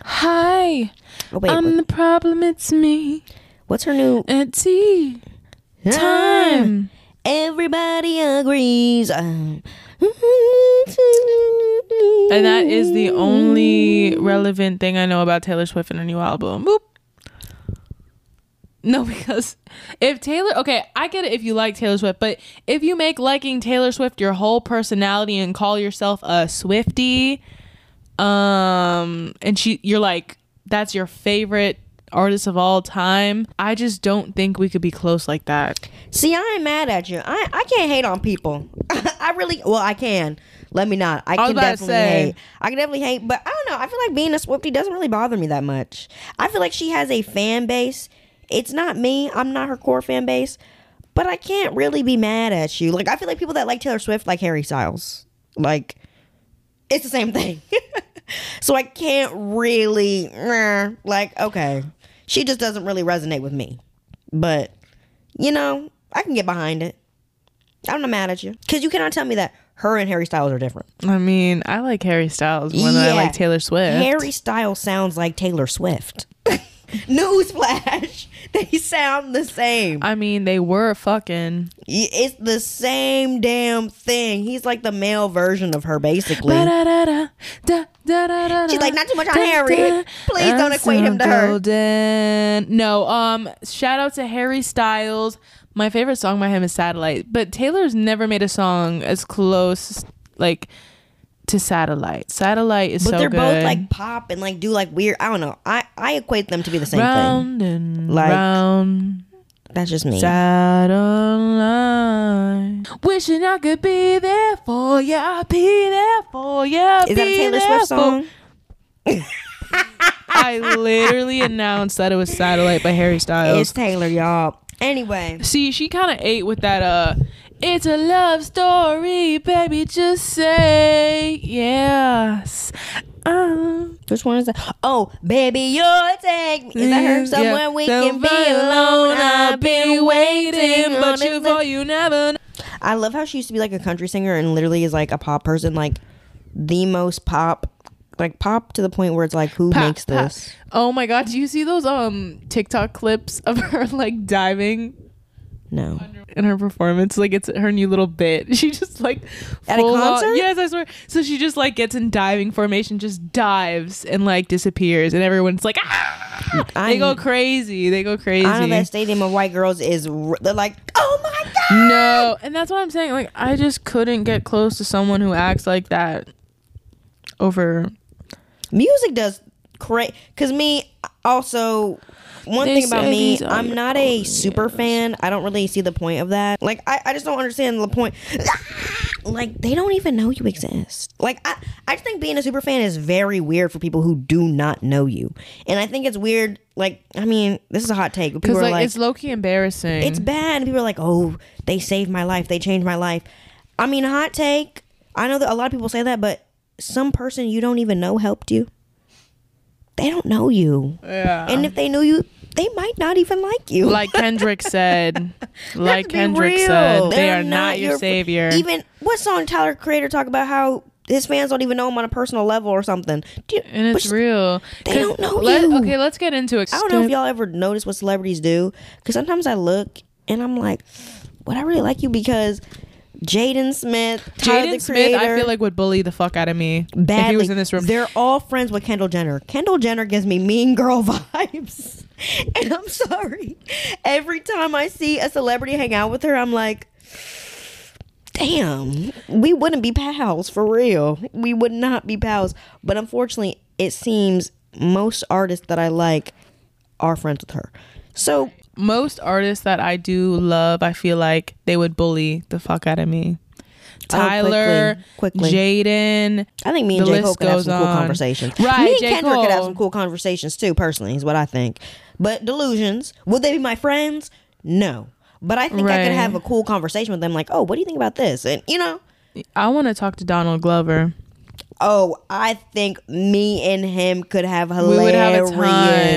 Hi. Oh, wait, I'm wait. the problem. It's me. What's her new? It's me. Time. Everybody agrees. Um, and that is the only relevant thing I know about Taylor Swift and her new album. Boop. No, because if Taylor... Okay, I get it if you like Taylor Swift, but if you make liking Taylor Swift your whole personality and call yourself a Swiftie, um, and she, you're like, that's your favorite artists of all time, I just don't think we could be close like that. See, I ain't mad at you. I, I can't hate on people. I really well I can let me not I, I can definitely hate I can definitely hate but I don't know, I feel like being a Swiftie doesn't really bother me that much. I feel like she has a fan base. It's not me. I'm not her core fan base, but I can't really be mad at you. Like, I feel like people that like Taylor Swift like Harry Styles. Like, it's the same thing. So I can't really like, okay, she just doesn't really resonate with me. But, you know, I can get behind it. I'm not mad at you. Because you cannot tell me that her and Harry Styles are different. I mean, I like Harry Styles when yeah. I like Taylor Swift. Harry Styles sounds like Taylor Swift. Newsflash. They sound the same. I mean, they were fucking. It's the same damn thing. He's like the male version of her, basically. She's like, not too much on Harry. Please don't equate him to her. No, um, shout out to Harry Styles. My favorite song by him is Satellite. But Taylor's never made a song as close, like, to Satellite. Satellite is so good. But they're both like pop and like do like weird. I don't know. I, I equate them to be the same round thing. And like, round. That's just me. Satellite. Wishing I could be there for ya. Be there for ya. Is that a Taylor Swift song? I literally announced that it was Satellite by Harry Styles. It's Taylor, y'all. Anyway. See, she kind of ate with that, uh, it's a love story, baby, just say yes. Uh, Which one is that? Oh, baby, you'll take me. Is that her? Someone yeah. we can be alone. I've been waiting, but you for you never. I love how she used to be like a country singer and literally is like a pop person, like the most pop. Like pop to the point where it's like, who pop, makes pop. this? Oh my god, do you see those um TikTok clips of her like diving? No. In her performance, like it's her new little bit. She just like at a concert. On, yes, I swear. So she just like gets in diving formation, just dives and like disappears, and everyone's like, ah! I, they go crazy. They go crazy. I know that stadium of white girls is. They're like, oh my god. No, and that's what I'm saying. Like I just couldn't get close to someone who acts like that. Over. Music does great, because me also one they thing about me, I'm not a super years. fan. I don't really see the point of that. Like I, I just don't understand the point. Like they don't even know you exist. Like I, I just think being a super fan is very weird for people who do not know you, and I think it's weird. Like I mean, this is a hot take because like, like it's low key embarrassing. It's bad, and people are like, oh, they saved my life, they changed my life. I mean, hot take. I know that a lot of people say that, but some person you don't even know helped you. They don't know you. Yeah. And if they knew you, they might not even like you. Like Kendrick said. like Kendrick real. said. They, they are, are not, not your, your savior. Even, what song Tyler Creator talk about how his fans don't even know him on a personal level or something? You, and it's real. They don't know let, you. Okay, let's get into it. I don't know if y'all ever notice what celebrities do. Because sometimes I look and I'm like, would I really like you? Because... Jaden Smith, Tyler Jaden Smith, I feel like would bully the fuck out of me badly. If he was in this room. They're all friends with Kendall Jenner. Kendall Jenner gives me mean girl vibes, and I'm sorry. Every time I see a celebrity hang out with her, I'm like, damn, we wouldn't be pals for real. We would not be pals. But unfortunately, it seems most artists that I like are friends with her. So. Most artists that I do love, I feel like they would bully the fuck out of me. Tyler, oh, quickly, quickly. Jaden. I think me and J. Cole could have some on. cool conversations. Right, me and J. Kendrick Cole. could have some cool conversations too, personally, is what I think. But delusions, would they be my friends? No. But I think right. I could have a cool conversation with them, like, oh, what do you think about this? And, you know. I want to talk to Donald Glover. Oh, I think me and him could have hilarious. We would have a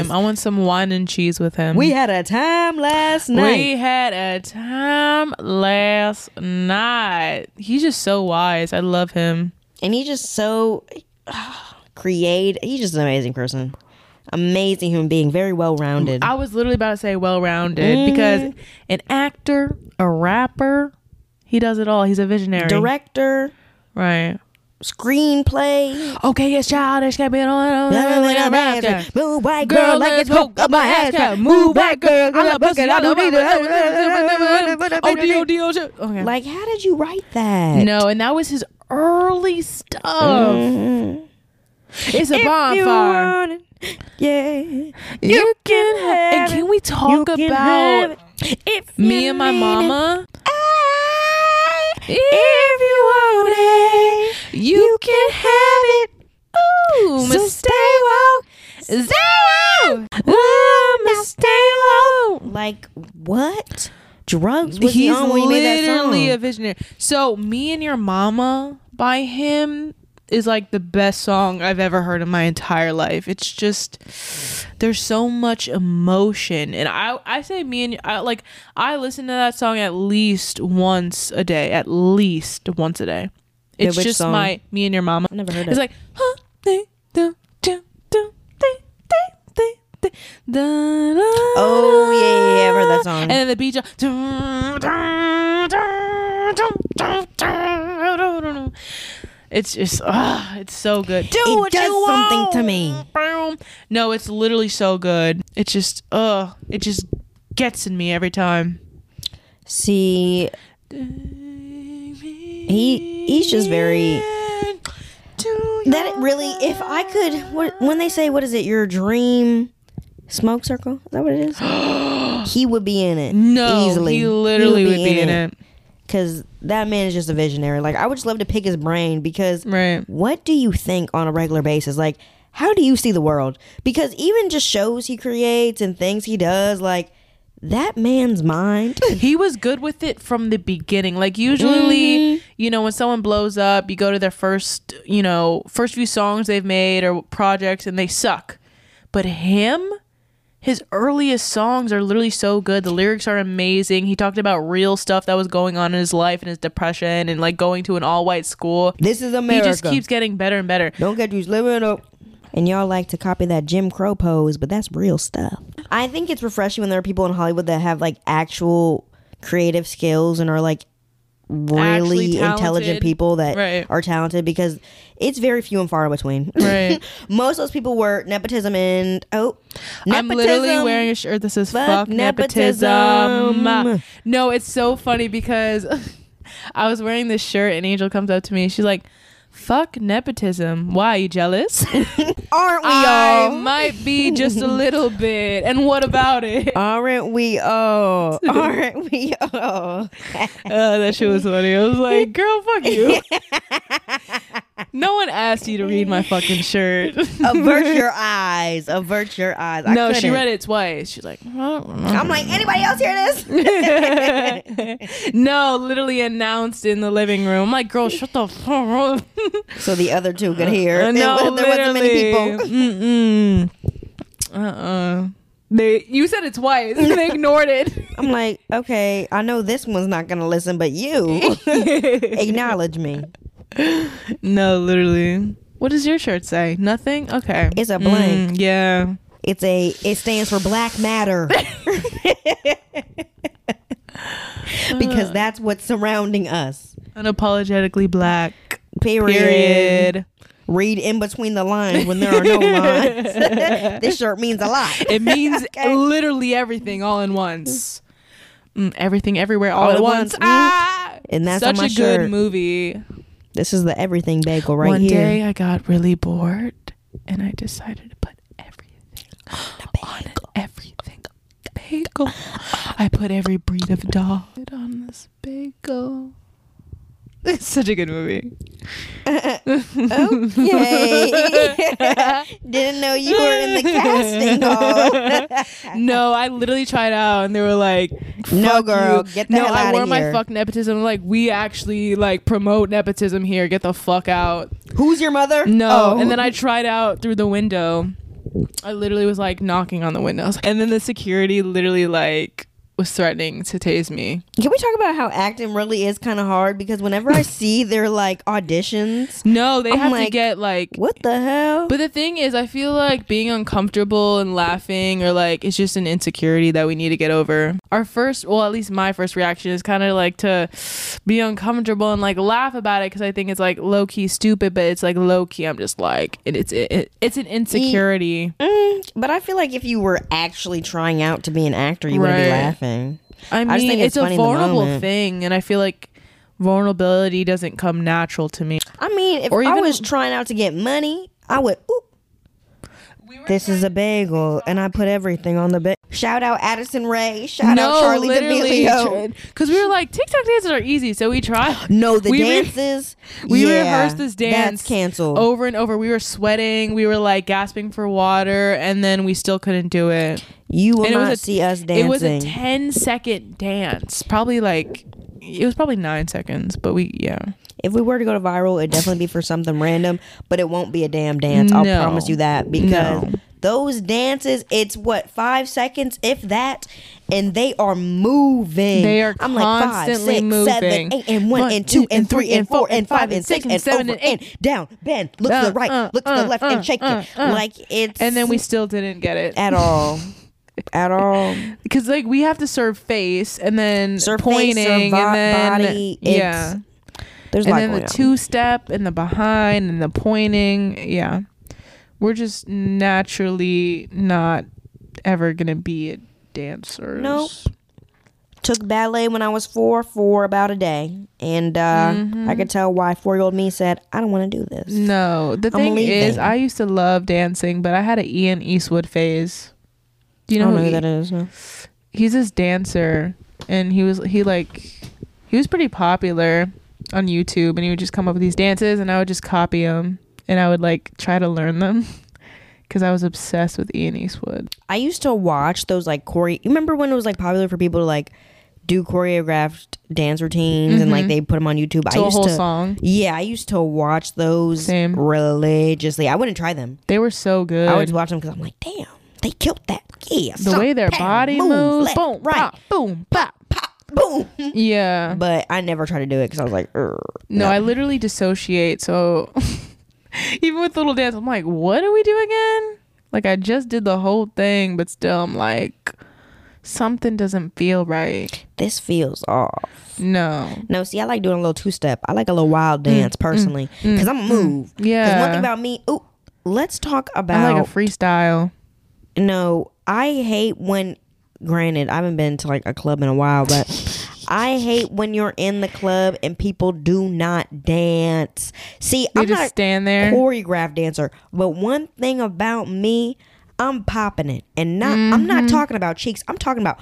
time. I want some wine and cheese with him. We had a time last night. We had a time last night. He's just so wise. I love him. And he's just so uh, creative. He's just an amazing person. Amazing human being. Very well-rounded. I was literally about to say well-rounded mm-hmm. because an actor, a rapper, he does it all. He's a visionary. Director. Right. Screenplay. Okay, it's childish. Can't be on. Move white girl like it's coke up my ass. Move white girl. I love it. I don't need it. Okay. Like, how did you write that? No, and that was his early stuff. Mm-hmm. It's a if bonfire. You yeah, you, you can have. And can we talk about if me and my mama? If you want it, you, you can have it. Ooh, so stay woke, stay woke. Ooh, stay woke. Like what? Drugs? Was He's he on when he made that song? Literally a visionary. So, Me and Your Mama by him is like the best song I've ever heard in my entire life. It's just there's so much emotion, and I I say me and I like I listen to that song at least once a day, at least once a day. It's yeah, just song? my Me and Your Mama. I've never heard it's it. It's like huh, they do do do they they they they Oh yeah, yeah, I've heard that song. And then the beat jump. It's just, ah, oh, it's so good. Do it what does you something want. To me. No, it's literally so good. It just, uh, it just gets in me every time. See, he he's just very. That really, if I could, what, when they say, what is it, your dream smoke circle? Is that what it is? He would be in it. No, easily. He literally he would be, would be in, in it. Because that man is just a visionary. Like, I would just love to pick his brain because right. What do you think on a regular basis? Like, how do you see the world? Because even just shows he creates and things he does, like, that man's mind. He was good with it from the beginning. Like, usually, mm-hmm. you know, when someone blows up, you go to their first, you know, first few songs they've made or projects and they suck. But him... his earliest songs are literally so good. The lyrics are amazing. He talked about real stuff that was going on in his life and his depression and like going to an all-white school. This is America. He just keeps getting better and better. Don't get you slimming up. And y'all like to copy that Jim Crow pose, but that's real stuff. I think it's refreshing when there are people in Hollywood that have like actual creative skills and are like really intelligent people that right. are talented, because it's very few and far between. Right. Most of those people were nepotism and oh, nepotism. I'm literally wearing a shirt that says fuck, fuck nepotism. nepotism. No, it's so funny because I was wearing this shirt and Angel comes up to me and she's like, fuck nepotism. Why, are you jealous? Aren't we I all? I might be just a little bit. And what about it? Aren't we all? Aren't we all? Oh, that shit was funny. I was like, girl, fuck you. No one asked you to read my fucking shirt. Avert your eyes. Avert your eyes. I no, couldn't. She read it twice. She's like, I'm like, anybody else hear this? No, literally announced in the living room. I'm like, girl, shut the fuck up. So the other two could hear. Uh, no, it, there wasn't many people. Mm-mm. Uh-uh. They, you said it twice. They ignored it. I'm like, okay, I know this one's not going to listen, but you acknowledge me. No, literally. What does your shirt say? Nothing? Okay. It's a blank. Mm, yeah. It's a, it stands for Black Matter. Because that's what's surrounding us. Unapologetically black. Period. Period. Read in between the lines when there are no lines. This shirt means a lot. It means okay. Literally everything all in once. Mm, everything everywhere all, all at once. once. Ah! And that's such on my a shirt. Good movie. This is the everything bagel right One here. One day I got really bored and I decided to put everything on, on an everything bagel. I put every breed of dog on this bagel. It's such a good movie. Uh, okay. Didn't know you were in the casting hall. No, I literally tried out and they were like, no, girl, you. Get the no, hell out of here. No, I wore my fuck nepotism. Like, we actually like promote nepotism here. Get the fuck out. Who's your mother? No. Oh. And then I tried out through the window. I literally was like knocking on the windows. And then the security literally like... was threatening to tase me. Can we talk about how acting really is kind of hard? Because whenever I see their like auditions, no, they I'm have like, to get like what the hell. But the thing is, I feel like being uncomfortable and laughing or like it's just an insecurity that we need to get over. Our first, well, at least my first reaction is kind of like to be uncomfortable and like laugh about it because I think it's like low key stupid, but it's like low key. I'm just like it, it's it, it, it's an insecurity. Mm, but I feel like if you were actually trying out to be an actor, you right. wouldn't be laughing. I mean, I think it's, it's a vulnerable thing, and I feel like vulnerability doesn't come natural to me. I mean, if or I was trying out to get money, I would, oop. We this is a bagel, and I put everything on the bagel. Shout out Addison Rae. Shout no, out Charli D'Amelio. Because we were like, TikTok dances are easy, so we tried. No, the we dances. Re- we yeah, rehearsed this dance. That's canceled. Over and over. We were sweating. We were like gasping for water, and then we still couldn't do it. You will not a, see us dancing. It was a ten second dance. Probably like, it was probably nine seconds, but we, yeah. If we were to go to viral, it'd definitely be for something random, but it won't be a damn dance. I'll no. promise you that because no. Those dances, it's what, five seconds, if that, and they are moving. They are I'm constantly like five, six, moving. Seven, eight, and one, one and two, and, and three, and four, and five, and six, and seven, over, and eight. And down, bend, look uh, to the right, uh, look to uh, the left, uh, and shake uh, it. Uh, like it's. And then we still didn't get it at all. At all, because like we have to serve face and then serve pointing face, serve bo- and then body, yeah, there's and then the two step and the behind and the pointing. Yeah, we're just naturally not ever gonna be a dancer. Nope. Took ballet when I was four for about a day, and uh, mm-hmm. I could tell why four year old me said, "I don't want to do this." No, the I'm thing leaving. Is, I used to love dancing, but I had an Ian Eastwood phase. You know, I don't know who, who that is. No. He's this dancer, and he was he like he was pretty popular on YouTube, and he would just come up with these dances, and I would just copy them, and I would like try to learn them because I was obsessed with Ian Eastwood. I used to watch those like choreo. You remember when it was like popular for people to like do choreographed dance routines, mm-hmm. and like they put them on YouTube. To I used a whole to, song. Yeah, I used to watch those Same. religiously. I wouldn't try them. They were so good. I would just watch them because I'm like, damn. They killed that. Yeah. The way their body moves. Boom, right. Boom, pop, pop, boom. Yeah. But I never tried to do it because I was like, no, no, I literally dissociate. So even with little dance, I'm like, what do we do again? Like, I just did the whole thing, but still I'm like, something doesn't feel right. This feels off. No. No, see, I like doing a little two-step. I like a little wild dance, mm, personally, because mm, I'm a move. Yeah. Because one thing about me, ooh, let's talk about. I like a freestyle. No, I hate when, granted, I haven't been to like a club in a while, but I hate when you're in the club and people do not dance. See, they I'm just not stand there. Choreographed dancer, but one thing about me, I'm popping it, and not mm-hmm. I'm not talking about cheeks. I'm talking about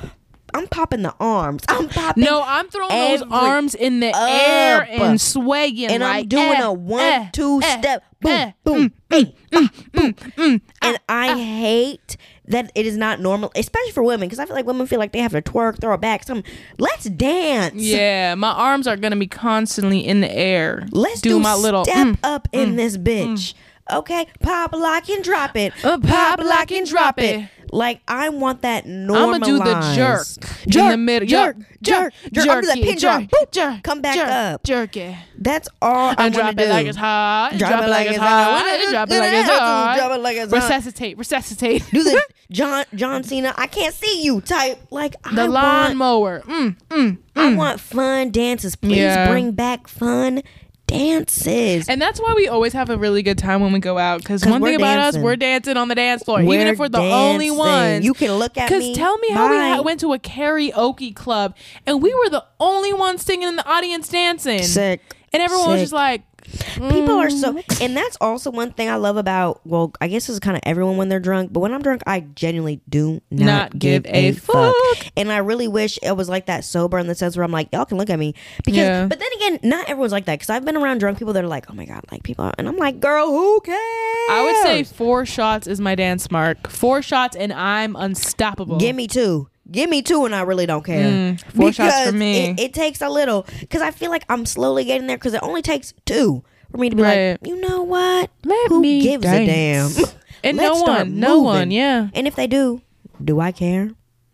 I'm popping the arms. I'm popping. No, I'm throwing those arms in the up. air and swaying, and like, I'm doing eh, a one eh, two eh, step. Boom, eh, boom, mm, boom, mm, mm, boom, mm, mm, and ah, I ah. hate that it is not normal, especially for women, because I feel like women feel like they have to twerk, throw it back, something. Let's dance. Yeah, my arms are gonna be constantly in the air. Let's do, do my little step mm, up mm, in this bitch. Mm. Okay, pop, lock, and drop it. Uh, pop, lock, and drop it. it. Like, I want that normalized. I'm going to do the jerk. Jerk, in the middle. jerk, jerk, jerk. I'm going to do that pin jerk, jerk, jerk, come back jerk, up. Jerk it. That's all I want to do. And drop it like it's hot. Drop it like it's hot. Drop it like it's hot. Drop it like it's hot. Resuscitate, resuscitate. Do the John John Cena, I can't see you type. Like, I want. The lawnmower. Mm, mm, mm. I want fun dances. Please yeah. bring back fun dances. And that's why we always have a really good time when we go out, because one thing about dancing. us, we're dancing on the dance floor, we're even if we're the dancing. only ones. You can look at me. Because tell me Bye. how we ha- went to a karaoke club and we were the only ones singing in the audience dancing. Sick. And everyone Sick. was just like, mm. people are so. And that's also one thing I love about. Well, I guess this is kind of everyone when they're drunk, but when I'm drunk, I genuinely do not, not give, give a, a fuck. fuck. And I really wish it was like that sober, in the sense where I'm like, y'all can look at me, because. Yeah. But then again, not everyone's like that, because I've been around drunk people that are like, oh my god, like people, and I'm like, girl, who cares? I would say four shots is my dance mark. Four shots and I'm unstoppable. Give me two. Give me two and I really don't care. Mm, four because shots for me. It, it takes a little. Because I feel like I'm slowly getting there, because it only takes two for me to be right. like, you know what? Let Who me gives dance. a damn? And Let's no one. Moving. No one, yeah. And if they do, do I care?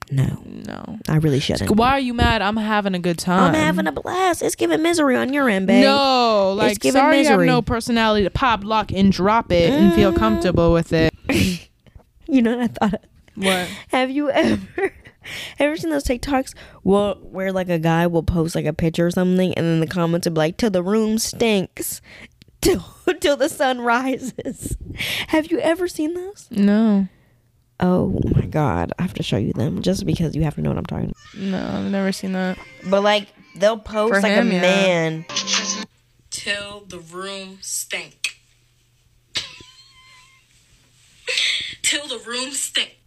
No. No. I really shouldn't. Why are you mad? I'm having a good time. I'm having a blast. It's giving misery on your end, babe. No. Like, it's giving sorry misery. You have no personality to pop, lock, and drop it mm. and feel comfortable with it. You know what I thought of? What? Have you ever... Ever seen those TikToks well, where like a guy will post like a picture or something, and then the comments will be like, till the room stinks, till, till the sun rises? Have you ever seen those? No. Oh my god, I have to show you them, just because you have to know what I'm talking about. No, I've never seen that. But like, they'll post For like him, a yeah. man till the room stink. Till the room stink.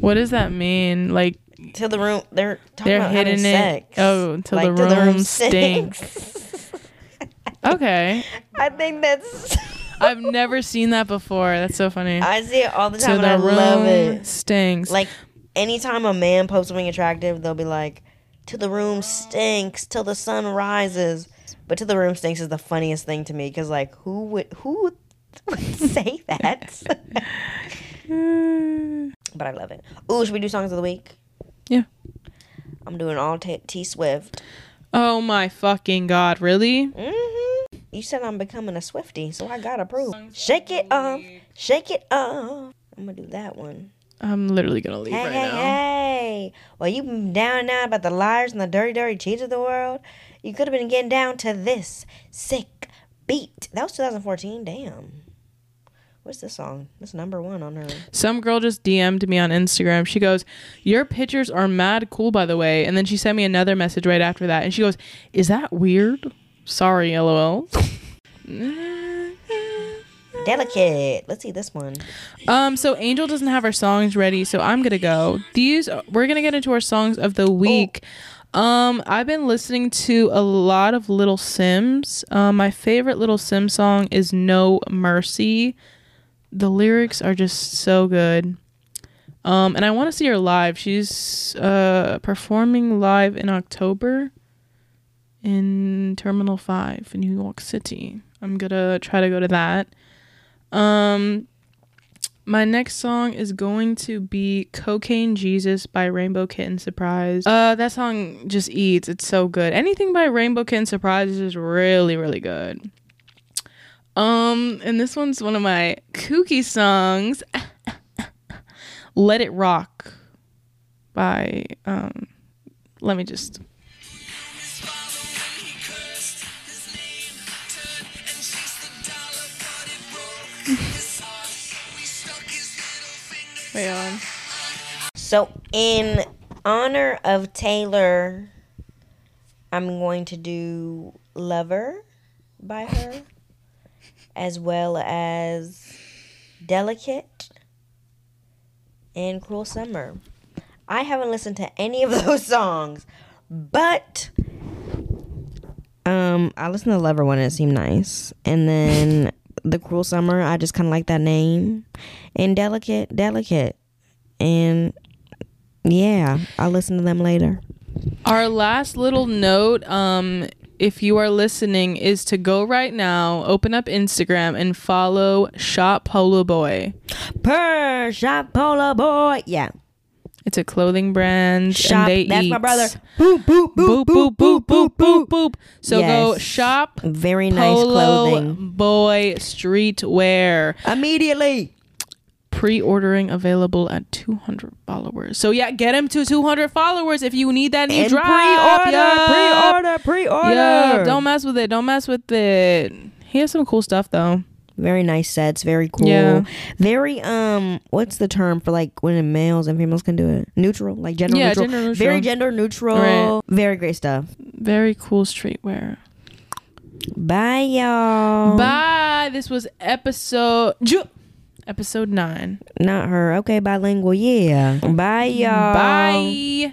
What does that mean? Like, till the room, they're talking they're about hitting it. Sex. Oh, till, like, the, till room the room stinks. stinks. Okay. I think that's. So I've never seen that before. That's so funny. I see it all the time, till and the I room love it. Stinks. Like, anytime a man posts something attractive, they'll be like, till the room stinks, till the sun rises. But till the room stinks is the funniest thing to me, because like, who would who would say that? But I love it. Ooh, should we do songs of the week? Yeah. I'm doing all T, T Swift. Oh my fucking God, really? Mm-hmm. You said I'm becoming a Swiftie, so I gotta prove. Shake it off, shake it off. I'm gonna do that one. I'm literally gonna leave hey, right hey, now. Hey, well, you been down now about the liars and the dirty, dirty cheats of the world. You could have been getting down to this sick beat. That was twenty fourteen. Damn. What's this song? It's number one on her. Some girl just D M'd me on Instagram. She goes, your pictures are mad cool, by the way. And then she sent me another message right after that. And she goes, is that weird? Sorry, L O L. Delicate. Let's see this one. Um, so Angel doesn't have her songs ready, so I'm going to go. These, we're going to get into our songs of the week. Oh. Um, I've been listening to a lot of Little Sims. Um, my favorite Little Sims song is No Mercy. The lyrics are just so good. Um, and I want to see her live. She's uh, performing live in October in Terminal five in New York City. I'm going to try to go to that. Um, my next song is going to be Cocaine Jesus by Rainbow Kitten Surprise. Uh, that song just eats. It's so good. Anything by Rainbow Kitten Surprise is just really, really good. Um, and this one's one of my kooky songs. Let It Rock by, um, let me just. Wait on. So in honor of Taylor, I'm going to do Lover by her. As well as Delicate and Cruel Summer. I haven't listened to any of those songs, but um, I listened to Lover when it seemed nice. And then the Cruel Summer, I just kind of like that name. And Delicate, Delicate. And yeah, I'll listen to them later. Our last little note, um... if you are listening, is to go right now, open up Instagram and follow Shop Polo Boy. Per Shop Polo Boy, yeah. It's a clothing brand. Shop, and they that's eat. My brother. Boop boop boop boop boop boop boop boop. So yes. Go shop. Very nice Polo clothing. Boy streetwear immediately. Pre-ordering available at two hundred followers. So yeah, get him to two hundred followers if you need that new and drop. Pre-order, yeah. pre-order, pre-order. Yeah, don't mess with it. Don't mess with it. He has some cool stuff though. Very nice sets. Very cool. Yeah. Very um. What's the term for like when males and females can do it? Neutral, like gender yeah, neutral. Gender neutral. Very gender neutral. Right. Very great stuff. Very cool streetwear. Bye y'all. Bye. This was episode. Ju- Episode nine. Not her. Okay, bilingual. Yeah. Bye, y'all. Bye.